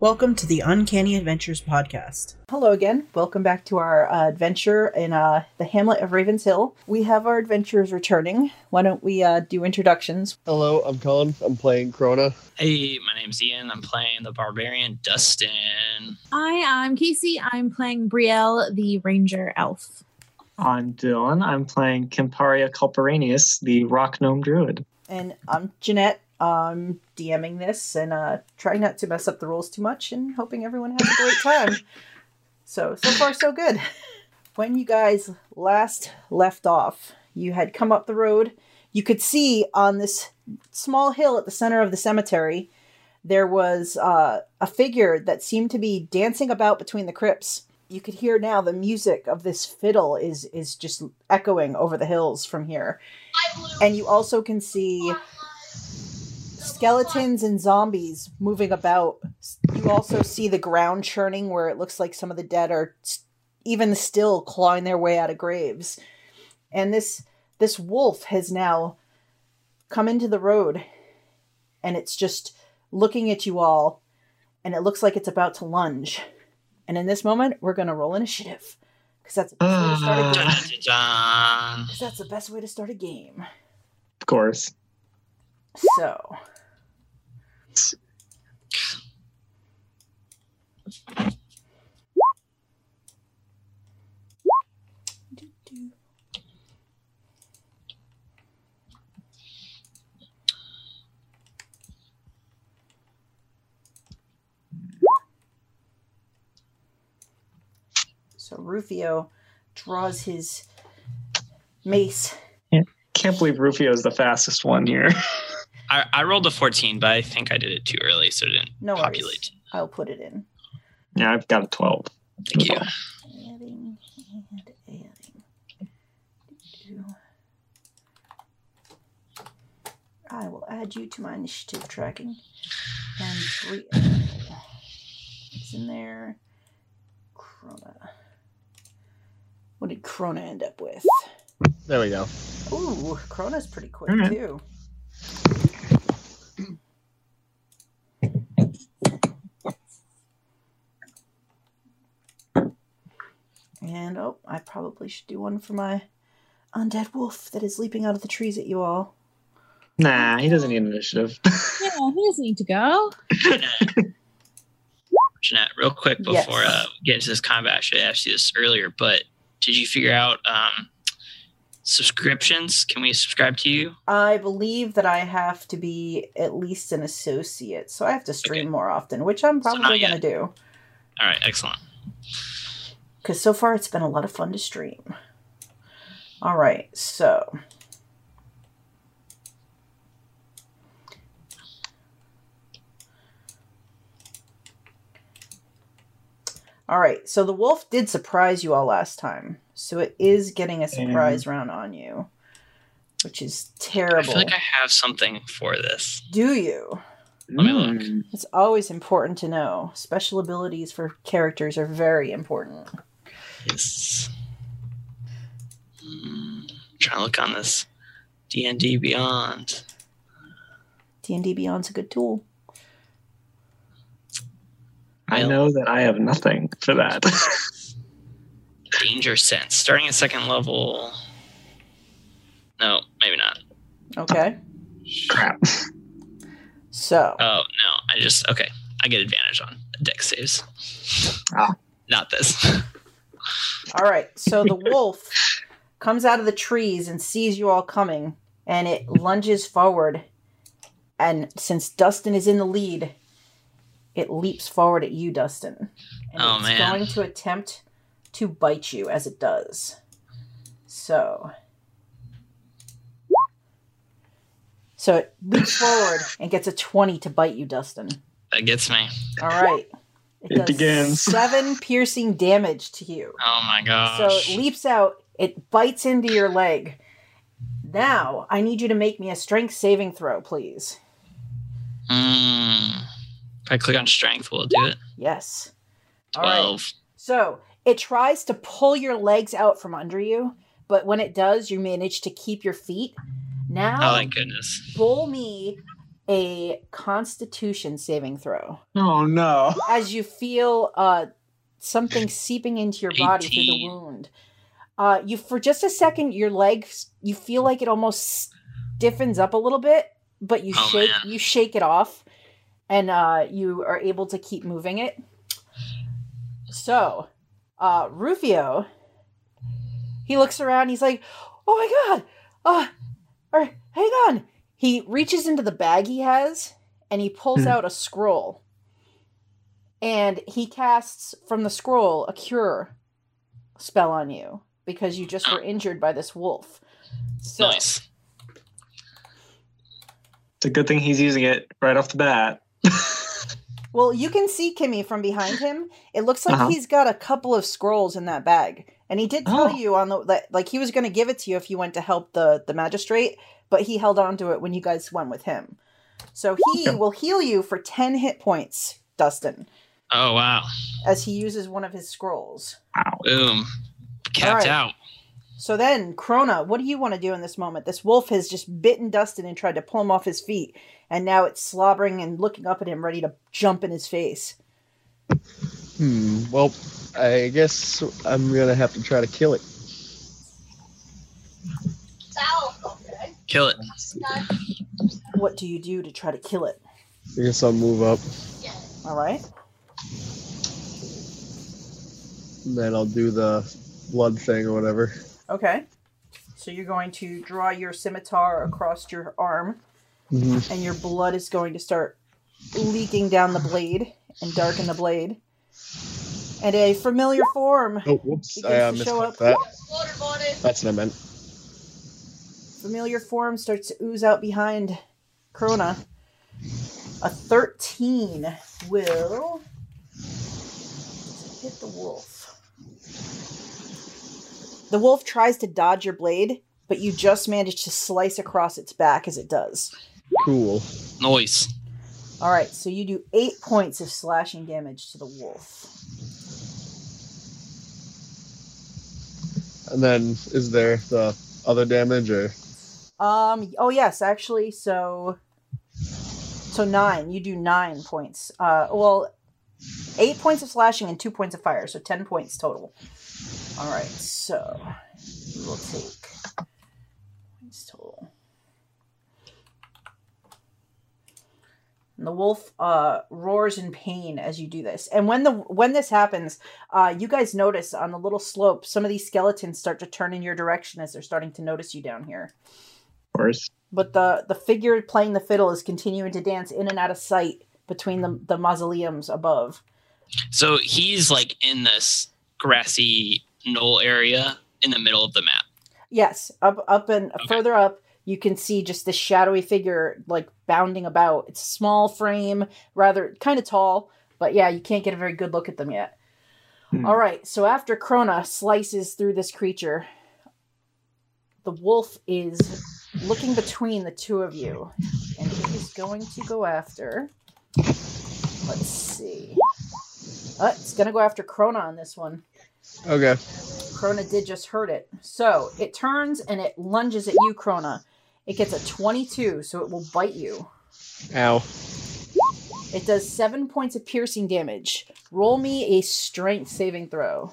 Welcome to the Uncanny Adventures podcast. Hello again. Welcome back to our adventure in the hamlet of Ravens Hill. We have our adventurers returning. Why don't we do introductions? Hello, I'm Colin. I'm playing Corona. Hey, my name's Ian. I'm playing the barbarian Dustin. Hi, I'm Casey. I'm playing Brielle, the ranger elf. I'm Dylan. I'm playing Camparia Culperanius, the rock gnome druid. And I'm Jeanette. DMing this and trying not to mess up the rules too much and hoping everyone has a great time. So far, so good. When you guys last left off, you had come up the road. You could see on this small hill at the center of the cemetery, there was a figure that seemed to be dancing about between the crypts. You could hear now the music of this fiddle is just echoing over the hills from here. And you also can see skeletons and zombies moving about. You also see the ground churning where it looks like some of the dead are even still clawing their way out of graves. And this wolf has now come into the road and it's just looking at you all and it looks like it's about to lunge. And in this moment, we're going to roll initiative because that's the best way to start a game. Because that's the best way to start a game. Of course. So... So Rufio draws his mace. I can't believe Rufio is the fastest one here. I rolled a 14, but I think I did it too early, so it didn't populate. I'll put it in. Yeah, I've got a 12. Thank you. Adding. I will add you to my initiative tracking. And it's in there. Corona. What did Corona end up with? There we go. Ooh, Corona's pretty quick too. And, oh, I probably should do one for my undead wolf that is leaping out of the trees at you all. Nah, he doesn't need initiative. Yeah, he doesn't need to go. Jeanette, real quick before we get into this combat, I should have asked you this earlier, but did you figure out subscriptions? Can we subscribe to you? I believe that I have to be at least an associate, so I have to stream more often, which I'm probably going to do. All right, excellent. Because so far it's been a lot of fun to stream. All right, so the wolf did surprise you all last time, so it is getting a surprise round on you, which is terrible. I feel like I have something for this. Do you? Let me look. It's always important to know. Special abilities for characters are very important. Yes. Trying to look on this D&D Beyond. D&D Beyond's a good tool. I know that I have nothing for that. Danger sense. Starting at second level. No, maybe not. Okay. Crap. So. Oh, no. Okay. I get advantage on deck saves. Ah. Not this. All right, so the wolf comes out of the trees and sees you all coming, and it lunges forward. And since Dustin is in the lead, it leaps forward at you, Dustin. And it's going to attempt to bite you as it does. So it leaps forward and gets a 20 to bite you, Dustin. That gets me. All right. It begins. 7 piercing damage to you. Oh my gosh. So it leaps out. It bites into your leg. Now, I need you to make me a strength saving throw, please. If I click on strength, will it do it? Yes. 12. All right. So it tries to pull your legs out from under you, but when it does, you manage to keep your feet. Now, oh my goodness. Roll me a Constitution saving throw. Oh no! As you feel something seeping into your body through the wound, you for just a second your legs you feel like it almost stiffens up a little bit, but you shake it off, and you are able to keep moving it. So, Rufio, he looks around. He's like, "Oh my god! Hang on." He reaches into the bag he has, and he pulls out a scroll. And he casts, from the scroll, a cure spell on you, because you just were injured by this wolf. So, nice. It's a good thing he's using it right off the bat. Well, you can see Kimmy from behind him. It looks like he's got a couple of scrolls in that bag. And he did tell you on the like he was going to give it to you if you went to help the magistrate, but he held on to it when you guys went with him. So he will heal you for 10 hit points, Dustin. Oh, wow. As he uses one of his scrolls. Wow. Boom. Capped out. So then, Corona, what do you want to do in this moment? This wolf has just bitten Dustin and tried to pull him off his feet, and now it's slobbering and looking up at him, ready to jump in his face. Well, I guess I'm going to have to try to kill it. Kill it. What do you do to try to kill it? I guess I'll move up. All right. And then I'll do the blood thing or whatever. Okay. So you're going to draw your scimitar across your arm, and your blood is going to start leaking down the blade and darken the blade. And a familiar form begins to show up. That's what I meant. Familiar form starts to ooze out behind Corona. A 13 will hit the wolf. The wolf tries to dodge your blade, but you just manage to slice across its back as it does. Cool. Nice. All right, so you do 8 points of slashing damage to the wolf. And then is there the other damage or... Oh yes, actually. So 9. You do 9 points. 8 points of slashing and 2 points of fire, so 10 points total. All right. So we will take points total. And the wolf roars in pain as you do this. And when this happens, you guys notice on the little slope, some of these skeletons start to turn in your direction as they're starting to notice you down here. Of course. But the figure playing the fiddle is continuing to dance in and out of sight between the mausoleums above. So he's like in this grassy knoll area in the middle of the map. Yes, up and further up. You can see just this shadowy figure, like, bounding about. It's a small frame, rather kind of tall, but yeah, you can't get a very good look at them yet. All right, so after Corona slices through this creature, the wolf is looking between the two of you, and he's going to go after... Let's see. It's going to go after Corona on this one. Okay. Corona did just hurt it. So it turns and it lunges at you, Corona. It gets a 22, so it will bite you. Ow. It does 7 points of piercing damage. Roll me a strength saving throw.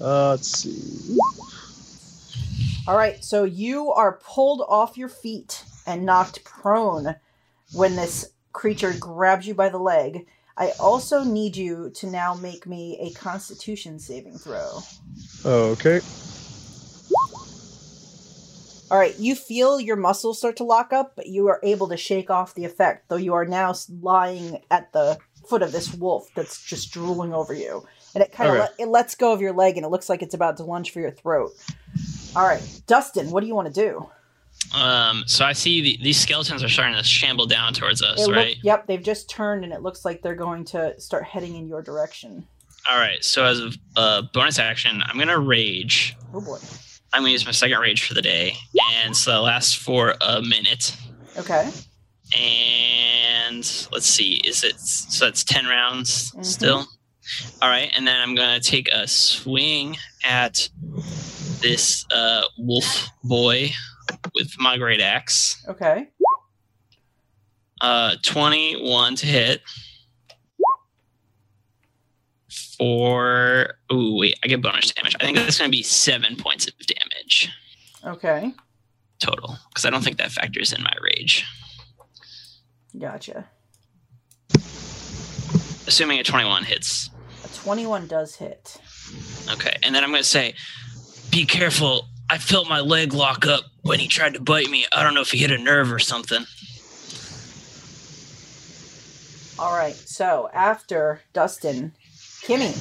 Let's see. All right, so you are pulled off your feet and knocked prone when this creature grabs you by the leg. I also need you to now make me a Constitution saving throw. Okay. All right, you feel your muscles start to lock up, but you are able to shake off the effect, though you are now lying at the foot of this wolf that's just drooling over you. And it kind of it lets go of your leg, and it looks like it's about to lunge for your throat. All right, Dustin, what do you want to do? So I see these skeletons are starting to shamble down towards us, right? Yep, they've just turned, and it looks like they're going to start heading in your direction. All right, so as a bonus action, I'm going to rage. Oh, boy. I'm going to use my second rage for the day, and so that lasts for a minute. Okay. And let's see, so that's 10 rounds still. All right, and then I'm going to take a swing at this wolf boy with my great axe. Okay. 21 to hit. Or, ooh, wait, I get bonus damage. I think that's going to be 7 points of damage. Okay. Total, because I don't think that factors in my rage. Gotcha. Assuming a 21 hits. A 21 does hit. Okay, and then I'm going to say, be careful. I felt my leg lock up when he tried to bite me. I don't know if he hit a nerve or something. All right, so after Dustin... Kimmy.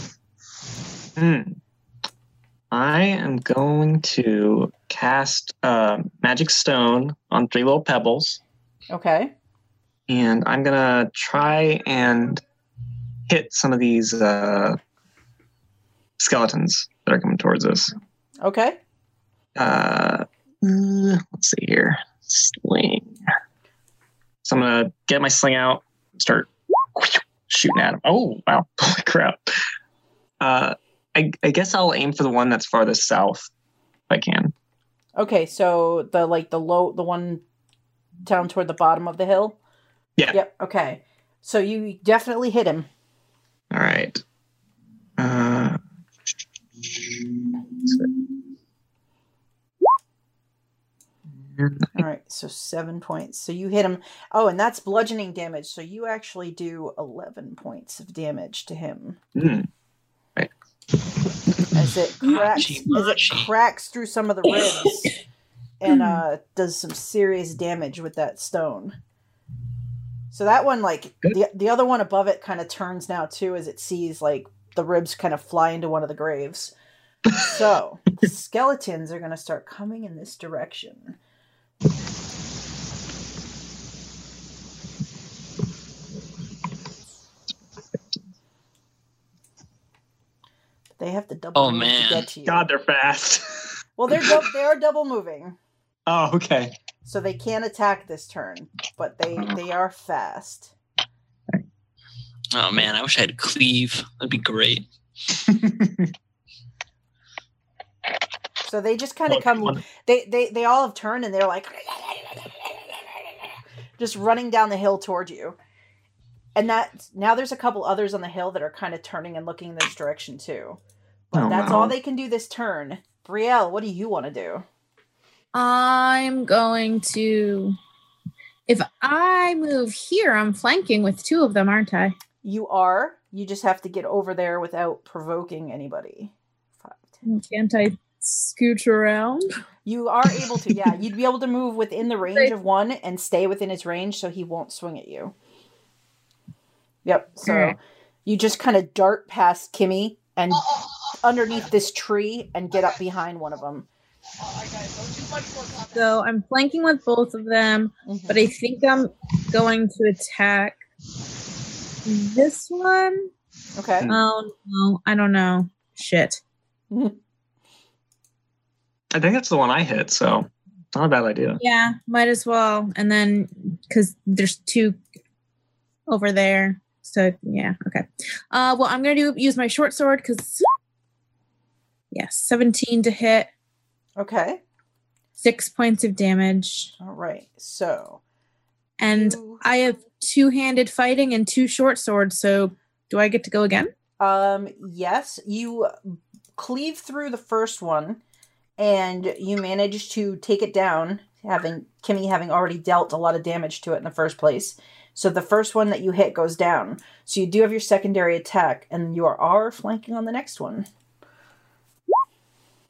I am going to cast Magic Stone on three little pebbles. Okay. And I'm going to try and hit some of these skeletons that are coming towards us. Okay. Let's see here. Sling. So I'm going to get my sling out, start... shooting at him. Oh, wow. Holy crap. I guess I'll aim for the one that's farthest south if I can. Okay, so the one down toward the bottom of the hill? Yeah. Yep, okay. So you definitely hit him. All right. All right, so 7 points. So you hit him. Oh, and that's bludgeoning damage. So you actually do 11 points of damage to him. Right. As it cracks through some of the ribs and does some serious damage with that stone. So that one, the other one above it kind of turns now, too, as it sees, the ribs kind of fly into one of the graves. So, skeletons are going to start coming in this direction. They have to double move to get to you. God, they're fast. Well, they are double moving. Oh, okay. So they can't attack this turn, but they are fast. Oh man, I wish I had cleave. That'd be great. So they just kind of come. They all have turned and they're like just running down the hill toward you. And now there's a couple others on the hill that are kind of turning and looking in this direction too. But all they can do this turn. Brielle, what do you want to do? I'm going to. If I move here, I'm flanking with two of them, aren't I? You are. You just have to get over there without provoking anybody. Can't I scooch around? You are able to, yeah. You'd be able to move within the range of one and stay within his range so he won't swing at you. Yep, so you just kind of dart past Kimmy and underneath this tree and get up behind one of them. So I'm flanking with both of them, but I think I'm going to attack this one. Okay. Oh, no. I don't know. Shit. I think that's the one I hit, so not a bad idea. Yeah, might as well. And then, because there's two over there. So, yeah, okay. Well, I'm going to use my short sword because, yeah, 17 to hit. Okay. 6 points of damage. All right, so. And I have two-handed fighting and two short swords, so do I get to go again? Yes, you cleave through the first one. And you managed to take it down, having already dealt a lot of damage to it in the first place. So the first one that you hit goes down. So you do have your secondary attack, and you are flanking on the next one.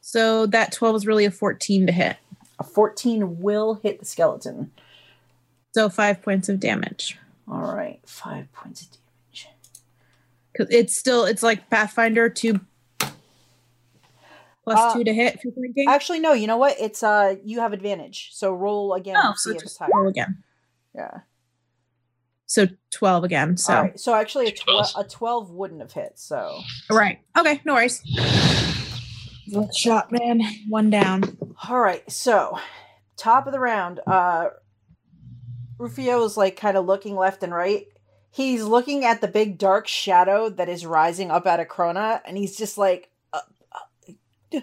So that 12 is really a 14 to hit. A 14 will hit the skeleton. So 5 points of damage. All right, 5 points of damage. 'Cause it's like Pathfinder 2. Plus two to hit. Actually, no. You know what? It's you have advantage, so roll again. Oh, so just roll again. Yeah. So 12 again. So all right. So actually, a 12 wouldn't have hit. So right. Okay. No worries. Good shot, man. One down. All right. So top of the round. Rufio is kind of looking left and right. He's looking at the big dark shadow that is rising up out of Corona, and he's just like. He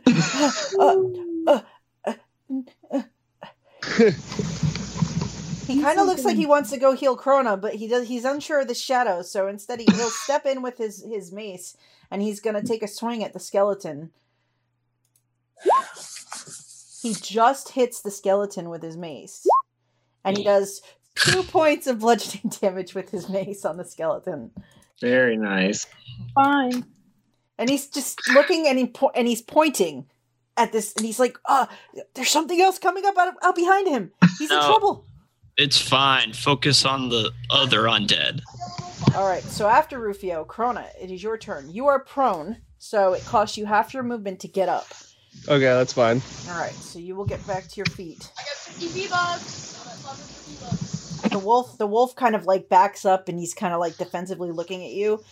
kind of looks like he wants to go heal Corona, but he does. He's unsure of the shadow, so instead he'll step in with his mace, and he's going to take a swing at the skeleton. He just hits the skeleton with his mace, and he does 2 points of bludgeoning damage with his mace on the skeleton. Very nice. Fine. And he's just looking, and he's pointing at this, and he's like, "Ah, oh, there's something else coming up out behind him. He's in trouble." It's fine. Focus on the other undead. All right. So after Rufio, Corona, it is your turn. You are prone, so it costs you half your movement to get up. Okay, that's fine. All right. So you will get back to your feet. I got 50 V-Bucks. Oh, that's 150 V-Bucks. The wolf kind of like backs up, and he's kind of like defensively looking at you,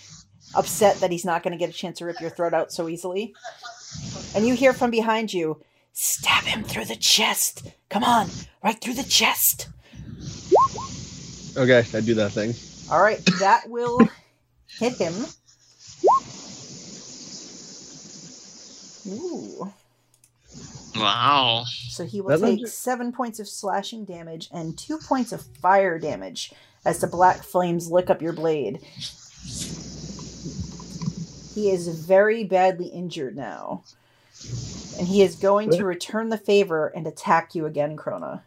upset that he's not going to get a chance to rip your throat out so easily. And you hear from behind you, "Stab him through the chest. Come on, right through the chest." Okay, I do that thing. All right, that will hit him. Ooh. Wow. So he will take 7 points of slashing damage and 2 points of fire damage as the black flames lick up your blade. He is very badly injured now. And he is going to return the favor and attack you again, Corona.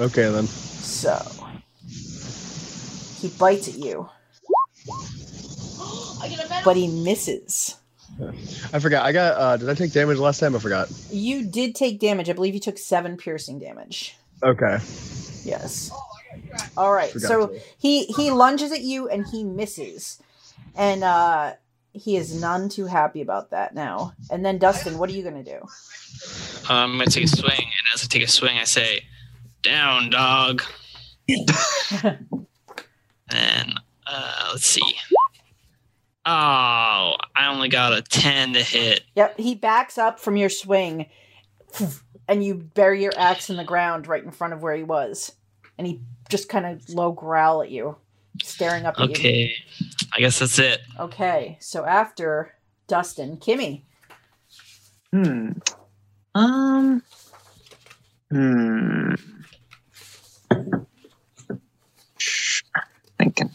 Okay, then. So, he bites at you. But he misses. I forgot. I got. Did I take damage last time? I forgot. You did take damage. I believe you took 7 piercing damage. Okay. Yes. All right. So he lunges at you and he misses, and he is none too happy about that now. And then Dustin, what are you gonna do? I'm gonna take a swing, and as I take a swing, I say, "Down, dog." And let's see. Oh, I only got a 10 to hit. Yep, he backs up from your swing, and you bury your axe in the ground right in front of where he was. And he just kind of low growl at you, staring up at you. Okay, I guess that's it. Okay, so after Dustin, Kimmy. Thinking.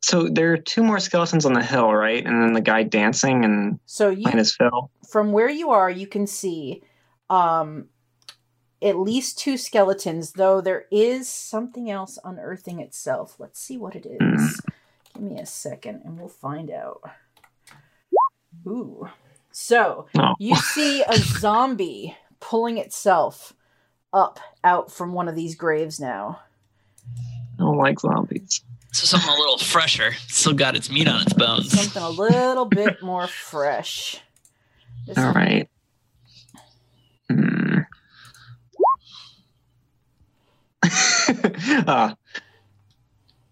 So there are 2 more skeletons on the hill, right? And then the guy dancing and playing his fiddle. From where you are, you can see at least 2 skeletons, though there is something else unearthing itself. Let's see what it is. Give me a second and we'll find out. Ooh. So you see a zombie pulling itself out from one of these graves now. I don't like zombies. So something a little fresher. Still got its meat on its bones. Something a little bit more fresh. All right.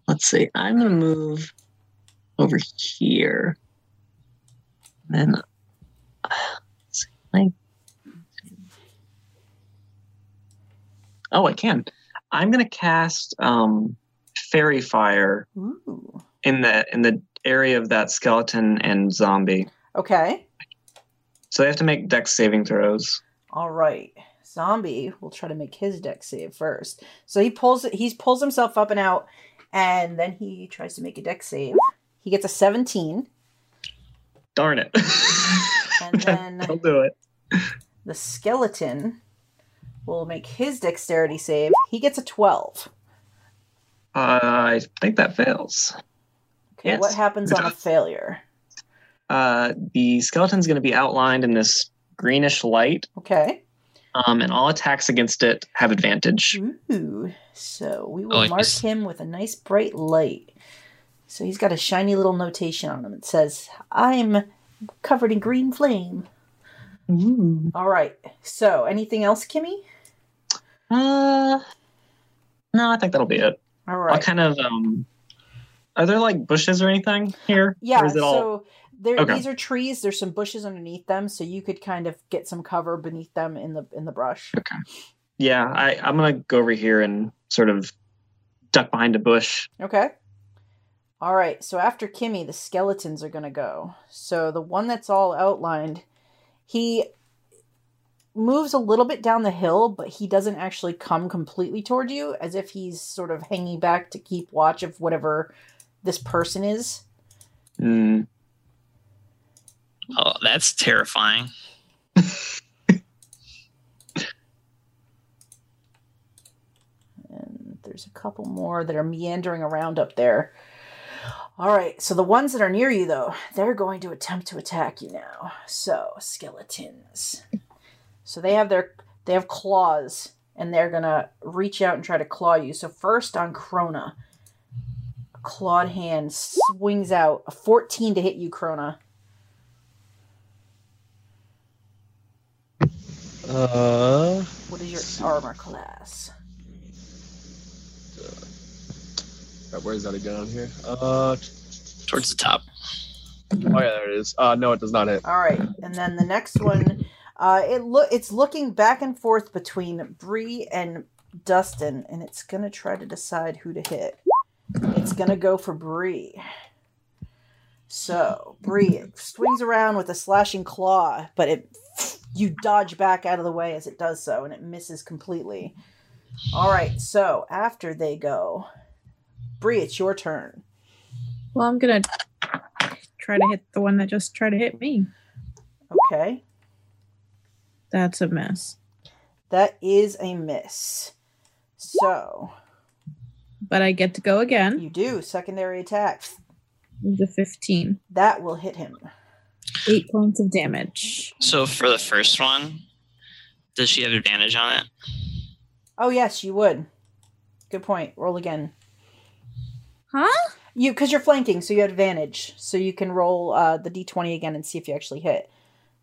Let's see. I'm going to move over here. Then, let's see. Oh, I can. I'm going to cast... fairy fire. Ooh. in the area of that skeleton and zombie. Okay. So they have to make dex saving throws. All right. Zombie will try to make his dex save first. So he pulls himself up and out, and then he tries to make a dex save. He gets a 17. Darn it. And then I'll do it. The skeleton will make his dexterity save. He gets a 12. I think that fails. Okay, yes. What happens on a failure? The skeleton's going to be outlined in this greenish light. Okay. And all attacks against it have advantage. Ooh. So we will mark him with a nice bright light. So he's got a shiny little notation on him. It says, "I'm covered in green flame." Ooh. All right. So anything else, Kimmy? No, I think that'll be it. All right. What kind of are there like bushes or anything here? Yeah, or is it these are trees. There's some bushes underneath them, so you could kind of get some cover beneath them in the brush. Okay. Yeah, I'm gonna go over here and sort of duck behind a bush. Okay. All right, so after Kimmy, the skeletons are going to go. So the one that's all outlined, he moves a little bit down the hill, but he doesn't actually come completely toward you, as if he's sort of hanging back to keep watch of whatever this person is. Mm. Oh, that's terrifying. And there's a couple more that are meandering around up there. All right, so the ones that are near you, though, they're going to attempt to attack you now. So, skeletons. So they have claws, and they're going to reach out and try to claw you. So first on Corona, a clawed hand swings out, a 14 to hit you, Corona. What is your armor class? Where is that again on here? Towards the top. Oh yeah, there it is. No, it does not hit. All right, and then the next one, it's looking back and forth between Bree and Dustin, and it's gonna try to decide who to hit. It's gonna go for Bree. So Bree swings around with a slashing claw, but you dodge back out of the way as it does so, and it misses completely. All right, so after they go, Bree, it's your turn. Well, I'm going to try to hit the one that just tried to hit me. Okay. That's a miss. That is a miss. So. But I get to go again. You do. Secondary attack. The 15. That will hit him. 8 points of damage. So for the first one, does she have advantage on it? Oh, yes, you would. Good point. Roll again. Huh? Because you're flanking, so you have advantage. So you can roll the d20 again and see if you actually hit.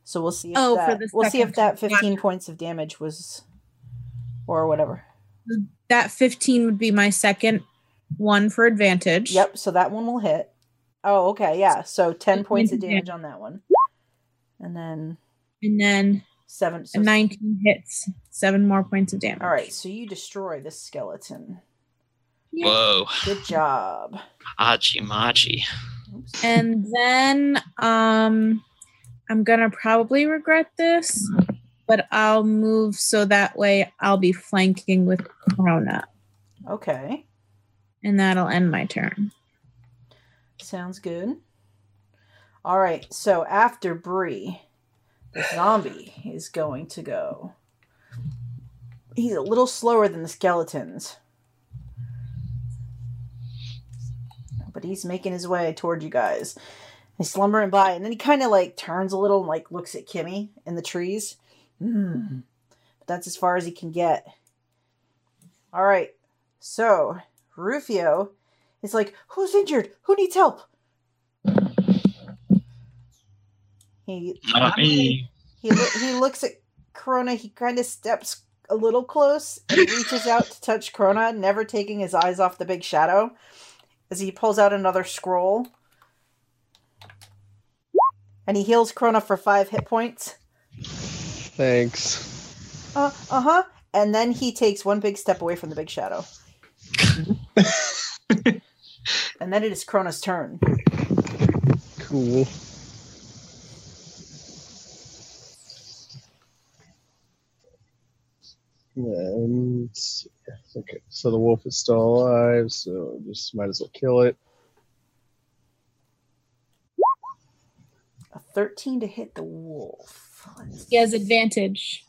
So we'll see if that 15 points of damage was, or whatever. That 15 would be my second one for advantage. Yep, so that one will hit. Oh, okay, yeah. So 10 points of damage on that one. And then 7. So 19 hits. 7 more points of damage. All right, so you destroy this skeleton. Yeah. Whoa. Good job. Hachi machi. And then I'm going to probably regret this, but I'll move so that way I'll be flanking with Corona. Okay. And that'll end my turn. Sounds good. All right, so after Bree, the zombie is going to go. He's a little slower than the skeletons, but he's making his way toward you guys. He's slumbering by, and then he kind of like turns a little and like looks at Kimmy in the trees. But that's as far as he can get. All right, so Rufio, it's like, who's injured? Who needs help? He looks at Corona. He kind of steps a little close and reaches out to touch Corona, never taking his eyes off the big shadow, as he pulls out another scroll. And he heals Corona for 5 hit points. Thanks. Uh-huh. And then he takes one big step away from the big shadow. And then it is Krona's turn. Cool. And, okay, so the wolf is still alive, so just might as well kill it. A 13 to hit the wolf. He has advantage.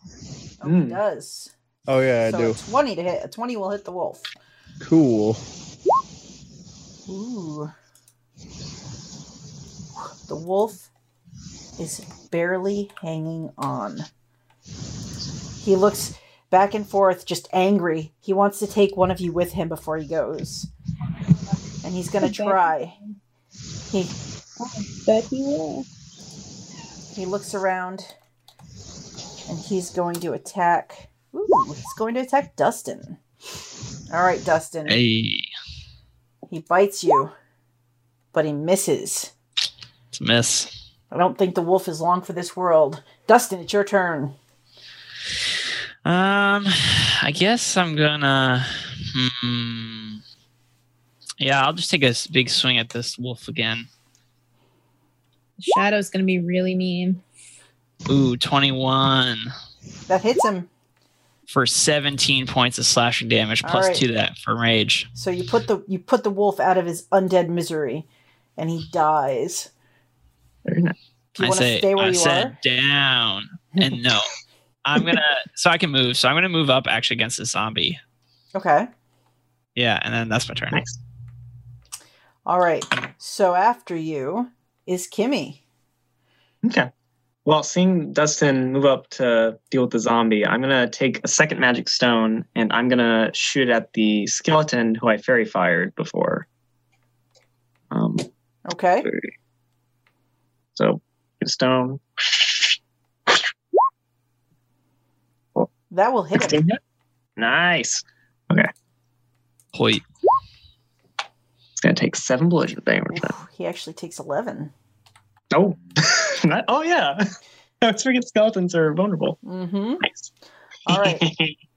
Oh, he does. Oh, yeah, so I do. A 20 to hit. A 20 will hit the wolf. Cool. Ooh. The wolf is barely hanging on. He looks back and forth, just angry. He wants to take one of you with him before he goes. And he's going to try. I bet he will. He looks around, and he's going to attack. Ooh, he's going to attack Dustin. All right, Dustin. Hey. He bites you, but he misses. It's a miss. I don't think the wolf is long for this world. Dustin, it's your turn. I guess I'm gonna Yeah, I'll just take a big swing at this wolf again. Shadow's going to be really mean. Ooh, 21. That hits him. For 17 points of slashing damage, plus right. 2 to that from rage. So you put the wolf out of his undead misery, and he dies. Very nice. Do you want to stay where you are? Down. And no. I'm going to... So I can move. So I'm going to move up, actually, against the zombie. Okay. Yeah, and then that's my turn. Nice. All right. So after you is Kimmy. Okay. Well, seeing Dustin move up to deal with the zombie, I'm going to take a second magic stone, and I'm going to shoot at the skeleton who I fairy fired before. Okay. So, get a stone. Cool. That will hit him. Nice. Okay. Point. It's going to take 7 bludgeon damage. Ooh, he actually takes 11. Oh. Oh, yeah. I forget skeletons are vulnerable. Mm-hmm. Nice. All right.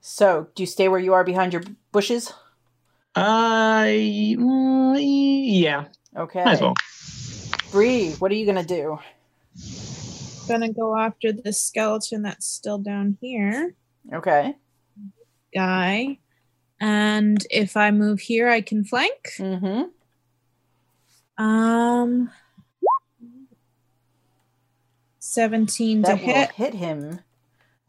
So, do you stay where you are behind your bushes? Yeah. Okay. Might as well. Bree, what are you going to do? I'm going to go after the skeleton that's still down here. Okay. Guy. And if I move here, I can flank. Mm-hmm. 17 that to hit. Hit him.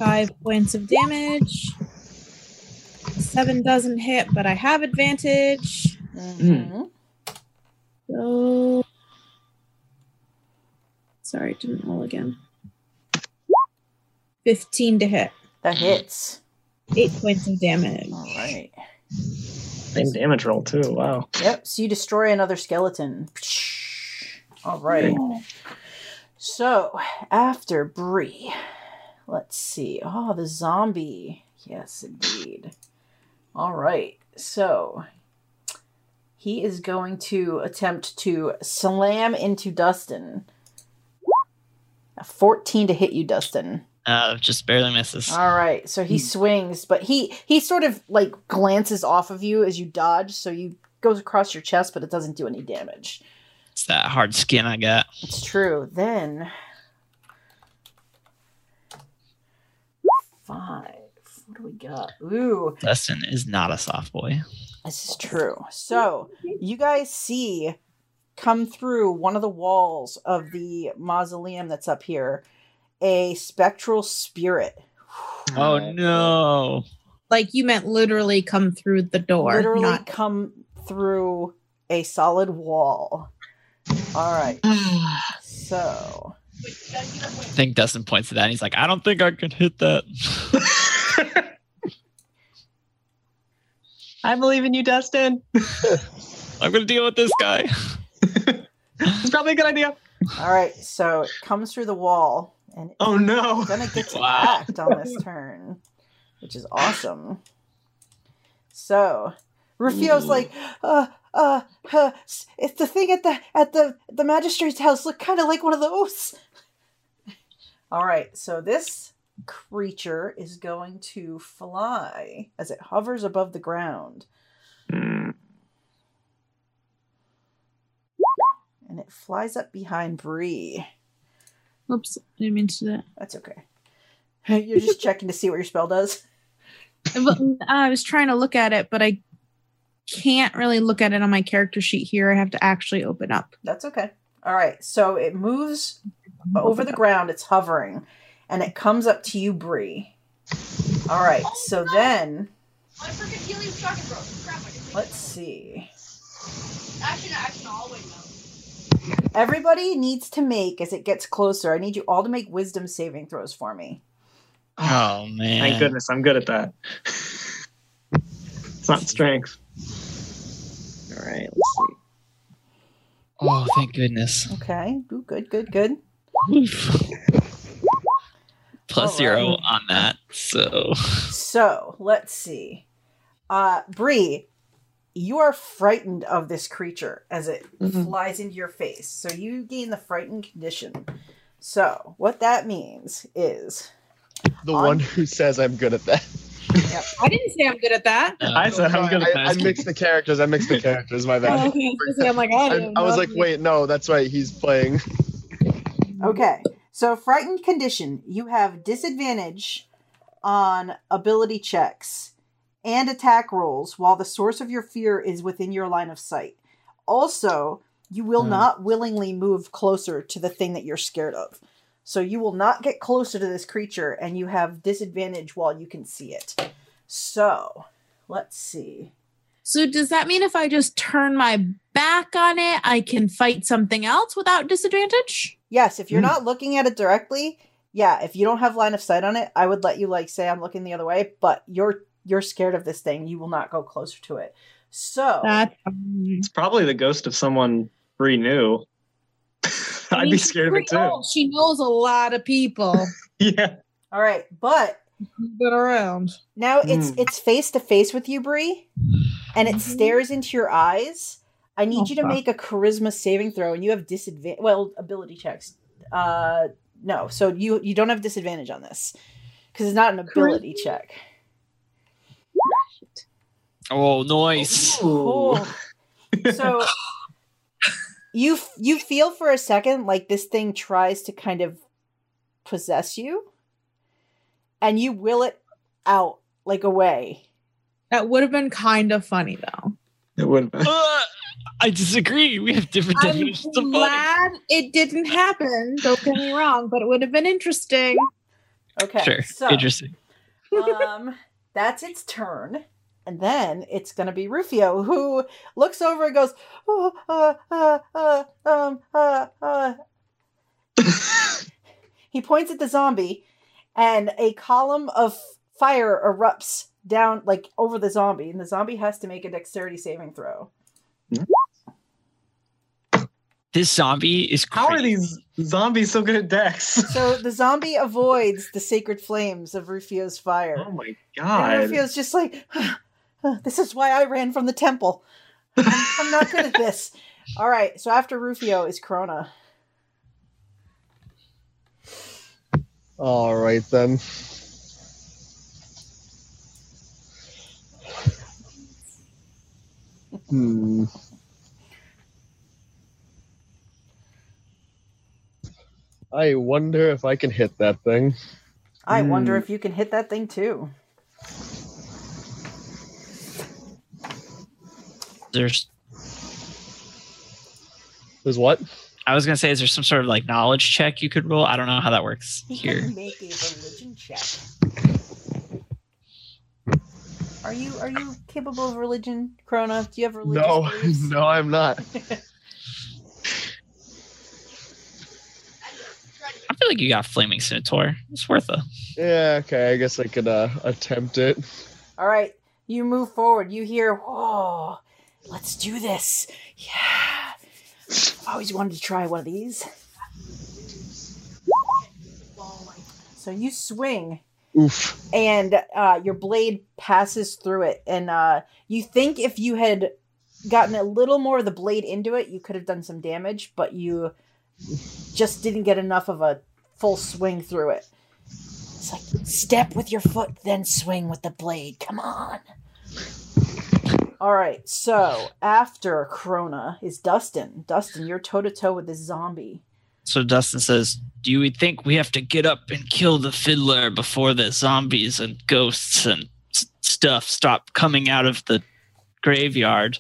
5 points of damage. 7 doesn't hit, but I have advantage. Mm-hmm. So... Sorry, didn't roll again. 15 to hit. That hits. 8 points of damage. All right. Same damage roll, too. Wow. Yep. So you destroy another skeleton. All right. Yeah. So, after Bree, let's see. Oh, the zombie. Yes, indeed. All right. So, he is going to attempt to slam into Dustin. A 14 to hit you, Dustin. Just barely misses. All right. So, he swings, but he sort of, like, glances off of you as you dodge. So, you goes across your chest, but it doesn't do any damage. It's that hard skin I got. It's true. Then 5. What do we got? Ooh. Dustin is not a soft boy. This is true. So you guys see come through one of the walls of the mausoleum that's up here a spectral spirit. Oh no. Like you meant literally come through the door. Literally not come through a solid wall. All right, so I think Dustin points to that and he's like, I don't think I can hit that. I believe in you, Dustin. I'm going to deal with this guy. It's probably a good idea. All right, so it comes through the wall. And oh, no. It's going to get attacked on this turn, which is awesome. So Rufio's like, it's the thing at the magistrate's house. Look kind of like one of those. All right, so this creature is going to fly as it hovers above the ground. Mm. And it flies up behind Bree. Oops, I didn't mean to do that. That's okay. You're just checking to see what your spell does? I was trying to look at it, but I can't really look at it on my character sheet here. I have to actually open up. That's okay. All right. So it moves over the ground. It's hovering. And it comes up to you, Bree. All right. Oh, so no. Then... My freaking helium shock is broke. Crap, let's see. Action, always knows. Everybody needs to make, as it gets closer, I need you all to make wisdom saving throws for me. Oh, man. Thank goodness. I'm good at that. It's not strength. All right, let's see. Oh, thank goodness. Okay. Ooh, good. Plus right. 0 on that, so... So, let's see. Bree, you are frightened of this creature as it flies into your face, so you gain the frightened condition. So, what that means is... The one who says I'm good at that. Yep. I didn't say I'm good at that. I said I'm good at that. I mixed the characters. My bad. Oh, okay. I'm like, I was like, wait, no, that's right. He's playing. Okay. So frightened condition. You have disadvantage on ability checks and attack rolls while the source of your fear is within your line of sight. Also, you will not willingly move closer to the thing that you're scared of. So you will not get closer to this creature, and you have disadvantage while you can see it. So, let's see. So does that mean if I just turn my back on it, I can fight something else without disadvantage? Yes, if you're not looking at it directly, yeah, if you don't have line of sight on it, I would let you, like, say I'm looking the other way, but you're scared of this thing. You will not go closer to it. So... it's probably the ghost of someone Bree knew. I mean, I'd be scared of it too. Old. She knows a lot of people. Yeah. All right, but been around. Now it's face to face with you, Bree, and it stares into your eyes. I need you to make a charisma saving throw, and you have disadvantage. Well, ability checks. No, so you don't have disadvantage on this because it's not an ability check. Oh, nice. Cool. So. You feel for a second like this thing tries to kind of possess you, and you will it out, like, away. That would have been kind of funny, though. It would have been. I disagree. We have different definitions of funny. I'm glad it didn't happen. Don't get me wrong, but it would have been interesting. Okay. Sure. So, interesting. That's its turn. And then it's going to be Rufio, who looks over and goes, He points at the zombie, and a column of fire erupts down, like, over the zombie. And the zombie has to make a dexterity saving throw. This zombie is crazy. How are these zombies so good at dex? So the zombie avoids the sacred flames of Rufio's fire. Oh, my God. And Rufio's just like... this is why I ran from the temple. I'm not good at this. All right, so after Rufio is Corona. All right, then. I wonder if I can hit that thing. I wonder if you can hit that thing, too. There's what? I was gonna say, is there some sort of like knowledge check you could roll? I don't know how that works here. Can make a religion check. Are you capable of religion, Corona? Do you have religion? No, beliefs? No, I'm not. I feel like you got flaming centaur. It's worth it. Yeah. Okay. I guess I could attempt it. All right. You move forward. You hear, whoa. Let's do this. Yeah. I always wanted to try one of these. So you swing. Oof. And your blade passes through it. And you think if you had gotten a little more of the blade into it, you could have done some damage, but you just didn't get enough of a full swing through it. It's like, step with your foot, then swing with the blade. Come on. All right, so after Corona is Dustin. Dustin, you're toe-to-toe with this zombie. So Dustin says, do you think we have to get up and kill the fiddler before the zombies and ghosts and stuff stop coming out of the graveyard?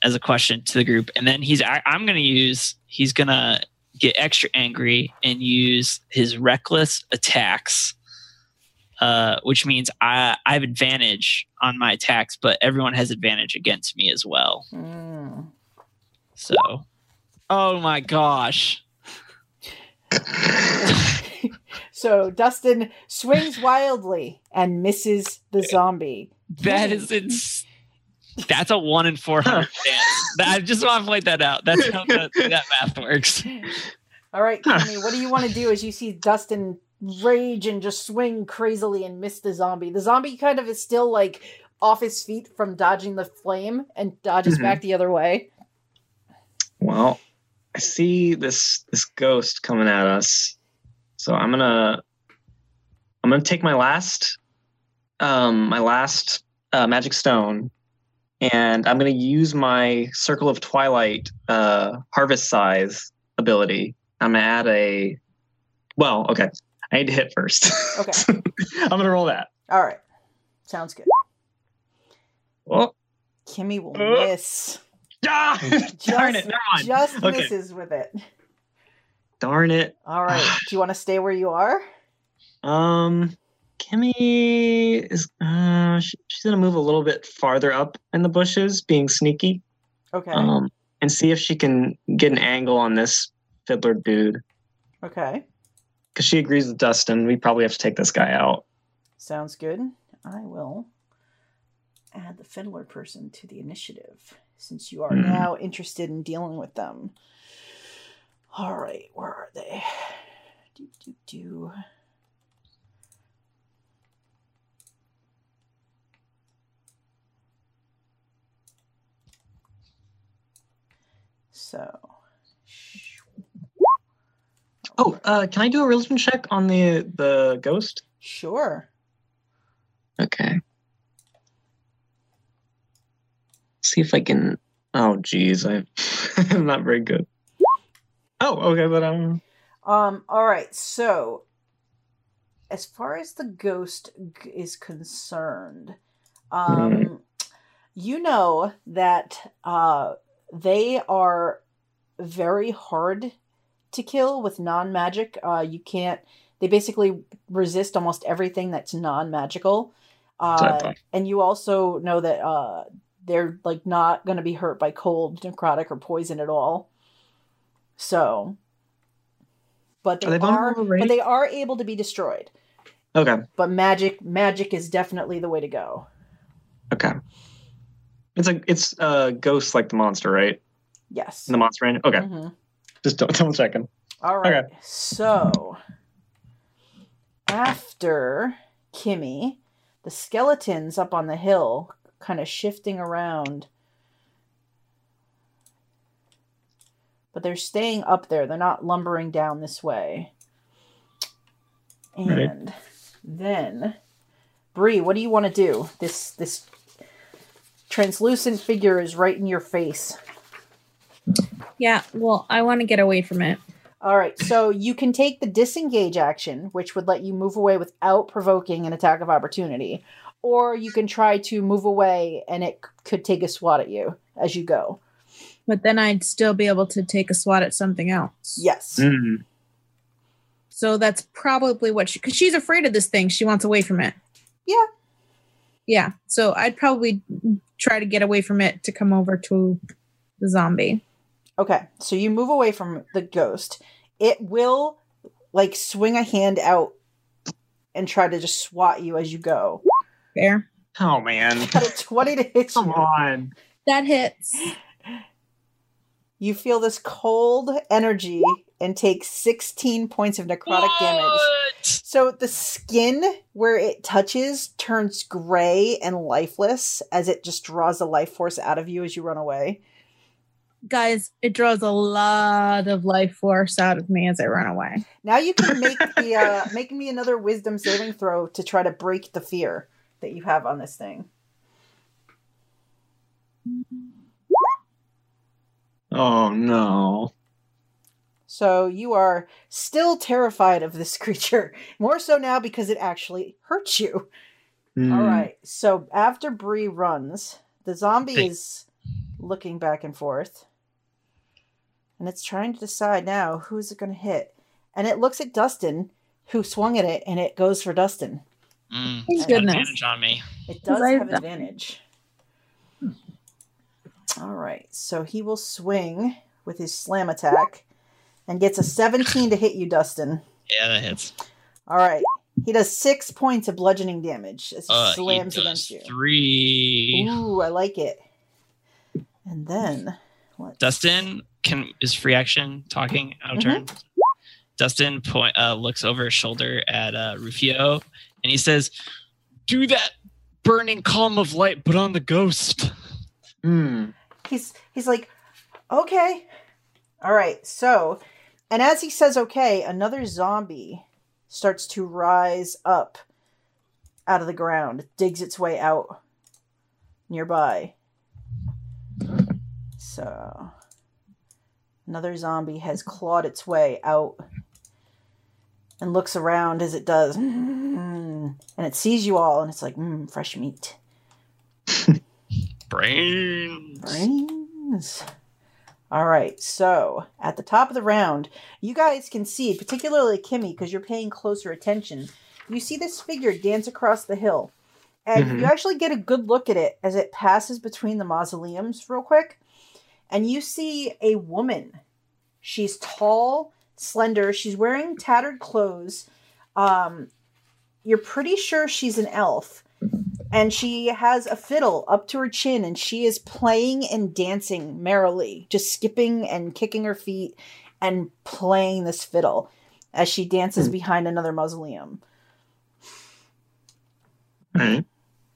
As a question to the group. And then he's going to get extra angry and use his reckless attacks. Which means I have advantage on my attacks, but everyone has advantage against me as well. So, oh my gosh. So Dustin swings wildly and misses the zombie. That is insane. That's a 1 in 400 chance. I just want to point that out. That's how that math works. All right, Kimmy, what do you want to do as you see Dustin rage and just swing crazily and miss the zombie? The zombie kind of is still like off his feet from dodging the flame and dodges back the other way. Well, I see this ghost coming at us, so I'm gonna take my last my last magic stone, and I'm going to use my Circle of Twilight Harvest Size ability. I'm going to add a... Well, okay. I need to hit first. Okay. I'm going to roll that. All right. Sounds good. Oh. Kimmy will miss. Ah! Darn it. Never mind. Just misses with it. Darn it. All right. Do you want to stay where you are? Kimmy is... she's going to move a little bit farther up in the bushes, being sneaky. Okay. And see if she can get an angle on this fiddler dude. Okay. Because she agrees with Dustin. We probably have to take this guy out. Sounds good. I will add the fiddler person to the initiative, since you are now interested in dealing with them. All right, where are they? So. Oh, can I do a religion check on the ghost? Sure. Okay. See if I can... Oh, geez, I'm not very good. Oh, okay, but I'm... all right, so as far as the ghost is concerned, you know that they are very hard to kill with non-magic. You can't... They basically resist almost everything that's non-magical. And you also know that they're like not going to be hurt by cold, necrotic, or poison at all. So, but they are able to be destroyed. Okay. But magic is definitely the way to go. Okay. It's ghosts like the monster, right? Yes. In the monster end? Okay. Mm-hmm. Just double checking. All right. Okay. So after Kimmy, the skeletons up on the hill kind of shifting around. But they're staying up there. They're not lumbering down this way. And then, Bree, what do you want to do? This translucent figure is right in your face. Yeah, well, I want to get away from it. All right, so you can take the disengage action, which would let you move away without provoking an attack of opportunity. Or you can try to move away, and it could take a swat at you as you go. But then I'd still be able to take a swat at something else. Yes. Mm-hmm. So that's probably what she... Because she's afraid of this thing. She wants away from it. Yeah. Yeah. So I'd probably try to get away from it to come over to the zombie. Okay. So you move away from the ghost. It will, like, swing a hand out and try to just swat you as you go. Fair. Oh, man. Got a 20 to hit you. Come on. That hits. You feel this cold energy and take 16 points of necrotic damage. So the skin where it touches turns gray and lifeless as it just draws the life force out of you as you run away. Guys, it draws a lot of life force out of me as I run away. Now you can make make me another wisdom saving throw to try to break the fear that you have on this thing. Oh, no. So you are still terrified of this creature. More so now because it actually hurts you. Mm. All right. So after Bree runs, the zombie is looking back and forth. And it's trying to decide now who's it going to hit. And it looks at Dustin, who swung at it, and it goes for Dustin. Mm. It's got advantage on me. It does have advantage. All right, so he will swing with his slam attack and gets a 17 to hit you, Dustin. Yeah, that hits. All right, he does 6 points of bludgeoning damage as he slams against you. 3. Ooh, I like it. And then, what? Dustin is free action talking out of turn. Dustin looks over his shoulder at Rufio, and he says, "Do that burning column of light, but on the ghost." Mm. He's like, okay. All right. So, and as he says, okay, another zombie starts to rise up out of the ground. It digs its way out nearby. So another zombie has clawed its way out and looks around as it does. And it sees you all and it's like, fresh meat. Brains. All right, so at the top of the round, you guys can see, particularly Kimmy, because you're paying closer attention, you see this figure dance across the hill. And you actually get a good look at it as it passes between the mausoleums real quick. And you see a woman. She's tall, slender. She's wearing tattered clothes. You're pretty sure she's an elf. And she has a fiddle up to her chin, and she is playing and dancing merrily, just skipping and kicking her feet and playing this fiddle as she dances behind another mausoleum.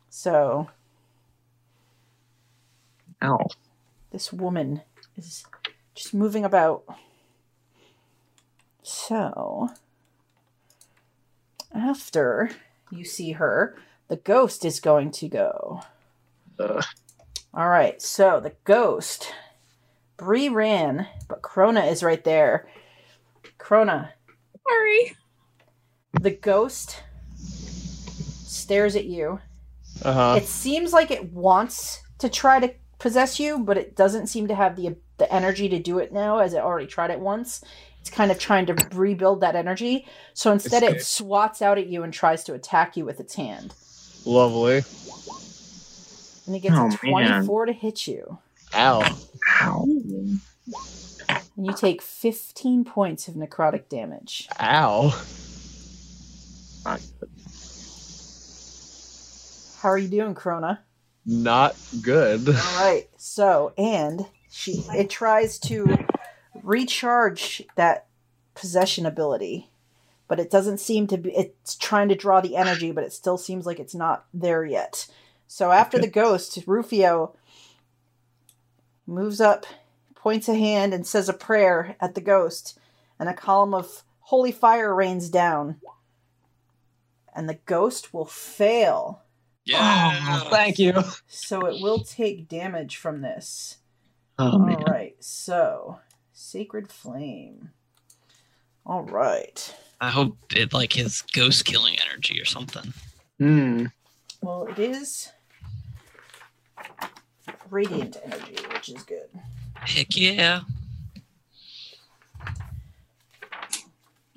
So, this woman is just moving about. So, after you see her, the ghost is going to go. All right, so the ghost. Bree ran, but Corona is right there. Corona. Sorry. The ghost stares at you. It seems like it wants to try to possess you, but it doesn't seem to have the energy to do it now, as it already tried it once. It's kind of trying to rebuild that energy. So instead, it swats out at you and tries to attack you with its hand. Lovely. And it gets a 24 to hit you. Ow. And you take 15 points of necrotic damage. Not good. How are you doing, Corona? Not good. All right. So, and it tries to recharge that possession ability, but it doesn't seem to be. It's trying to draw the energy, but it still seems like it's not there yet. So after the ghost, Rufio moves up, points a hand, and says a prayer at the ghost, and a column of holy fire rains down, and the ghost will fail. Yeah, thank you. So it will take damage from this. All right, so Sacred Flame. All right. I hope it like his ghost killing energy or something. Well, it is radiant energy, which is good. Heck yeah.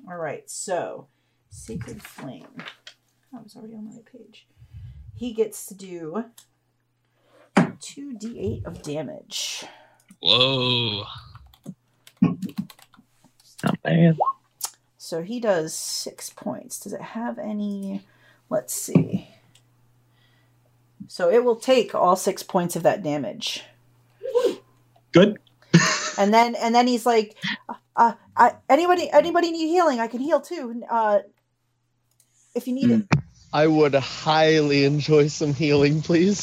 All right, so Sacred Flame. I was already on the right page. He gets to do 2d8 of damage. Whoa. Not bad. So he does 6 points. Does it have any? Let's see. So it will take all 6 points of that damage. Good. And then he's like, anybody need healing? I can heal too. If you need it. I would highly enjoy some healing, please.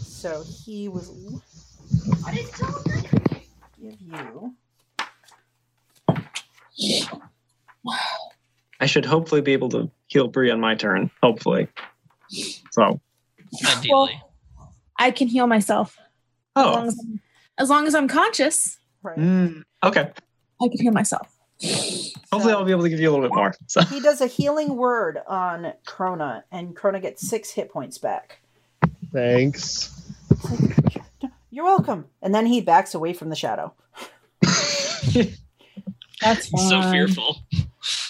So he was. What is it? Give you. I should hopefully be able to heal Bree on my turn. Hopefully. So. Well, I can heal myself. Oh. As long as I'm conscious. Right. Okay. I can heal myself. Hopefully I'll be able to give you a little bit more. So. He does a healing word on Corona, and Corona gets 6 hit points back. Thanks. Like, you're welcome. And then he backs away from the shadow. That's fine. So fearful.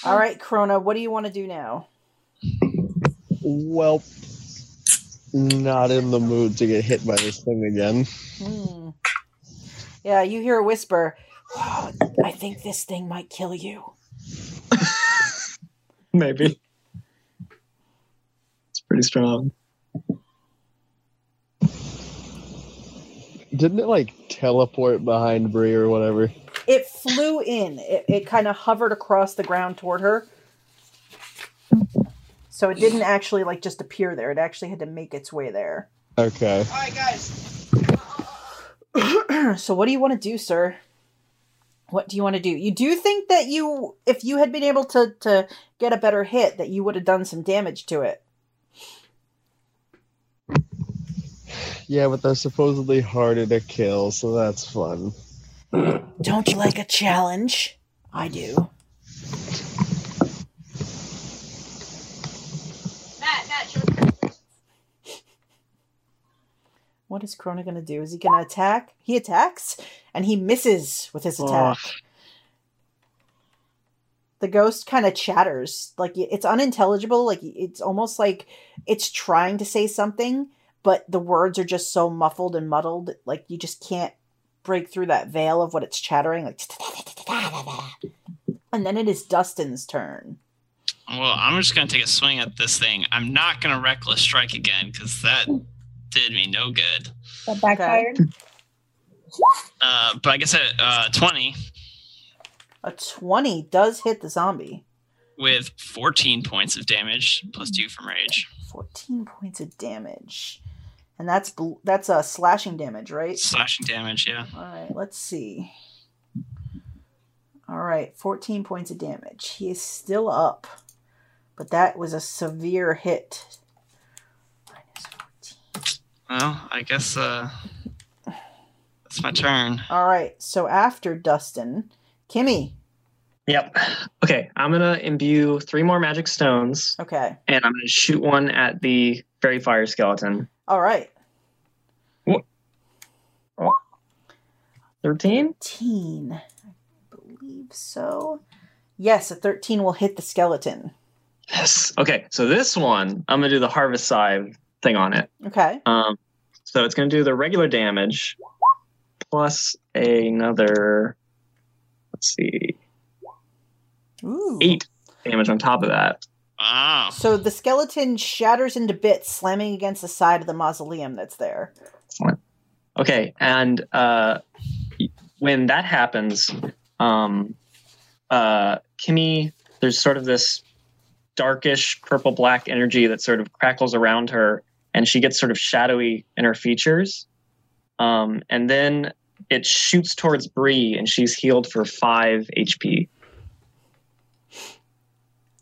All right, Corona, what do you want to do now? Well, not in the mood to get hit by this thing again. Yeah, you hear a whisper. Oh, I think this thing might kill you. Maybe. It's pretty strong. Didn't it, like, teleport behind Bree or whatever? It flew in. It kind of hovered across the ground toward her. So it didn't actually, like, just appear there. It actually had to make its way there. Okay. All right, guys. So what do you want to do, sir? What do you want to do? You do think that if you had been able to get a better hit, that you would have done some damage to it. Yeah, but they're supposedly harder to kill, so that's fun. Don't you like a challenge? I do. What is Corona going to do? Is he going to attack? He attacks, and he misses with his attack. Oh. The ghost kind of chatters. Like, it's unintelligible. Like, it's almost like it's trying to say something, but the words are just so muffled and muddled. Like, you just can't break through that veil of what it's chattering. Like, and then it is Dustin's turn. Well, I'm just going to take a swing at this thing. I'm not going to reckless strike again, because that... did me no good. That backfired. Okay. But I guess a 20. A 20 does hit the zombie. With 14 points of damage, plus 2 from rage. 14 points of damage. And that's a slashing damage, right? Slashing damage, yeah. Alright, let's see. Alright, 14 points of damage. He is still up. But that was a severe hit. Well, I guess that's my turn. All right. So after Dustin, Kimmy. Yep. Okay. I'm going to imbue 3 more magic stones. Okay. And I'm going to shoot one at the fairy fire skeleton. All right. 13? 13. I believe so. Yes, a 13 will hit the skeleton. Yes. Okay. So this one, I'm going to do the harvest scythe thing on it. Okay. So it's going to do the regular damage plus another, let's see, 8 damage on top of that. Wow. So the skeleton shatters into bits, slamming against the side of the mausoleum that's there. Excellent. Okay. And when that happens, Kimmy, there's sort of this darkish purple-black energy that sort of crackles around her, and she gets sort of shadowy in her features. And then it shoots towards Bree, and she's healed for 5 HP.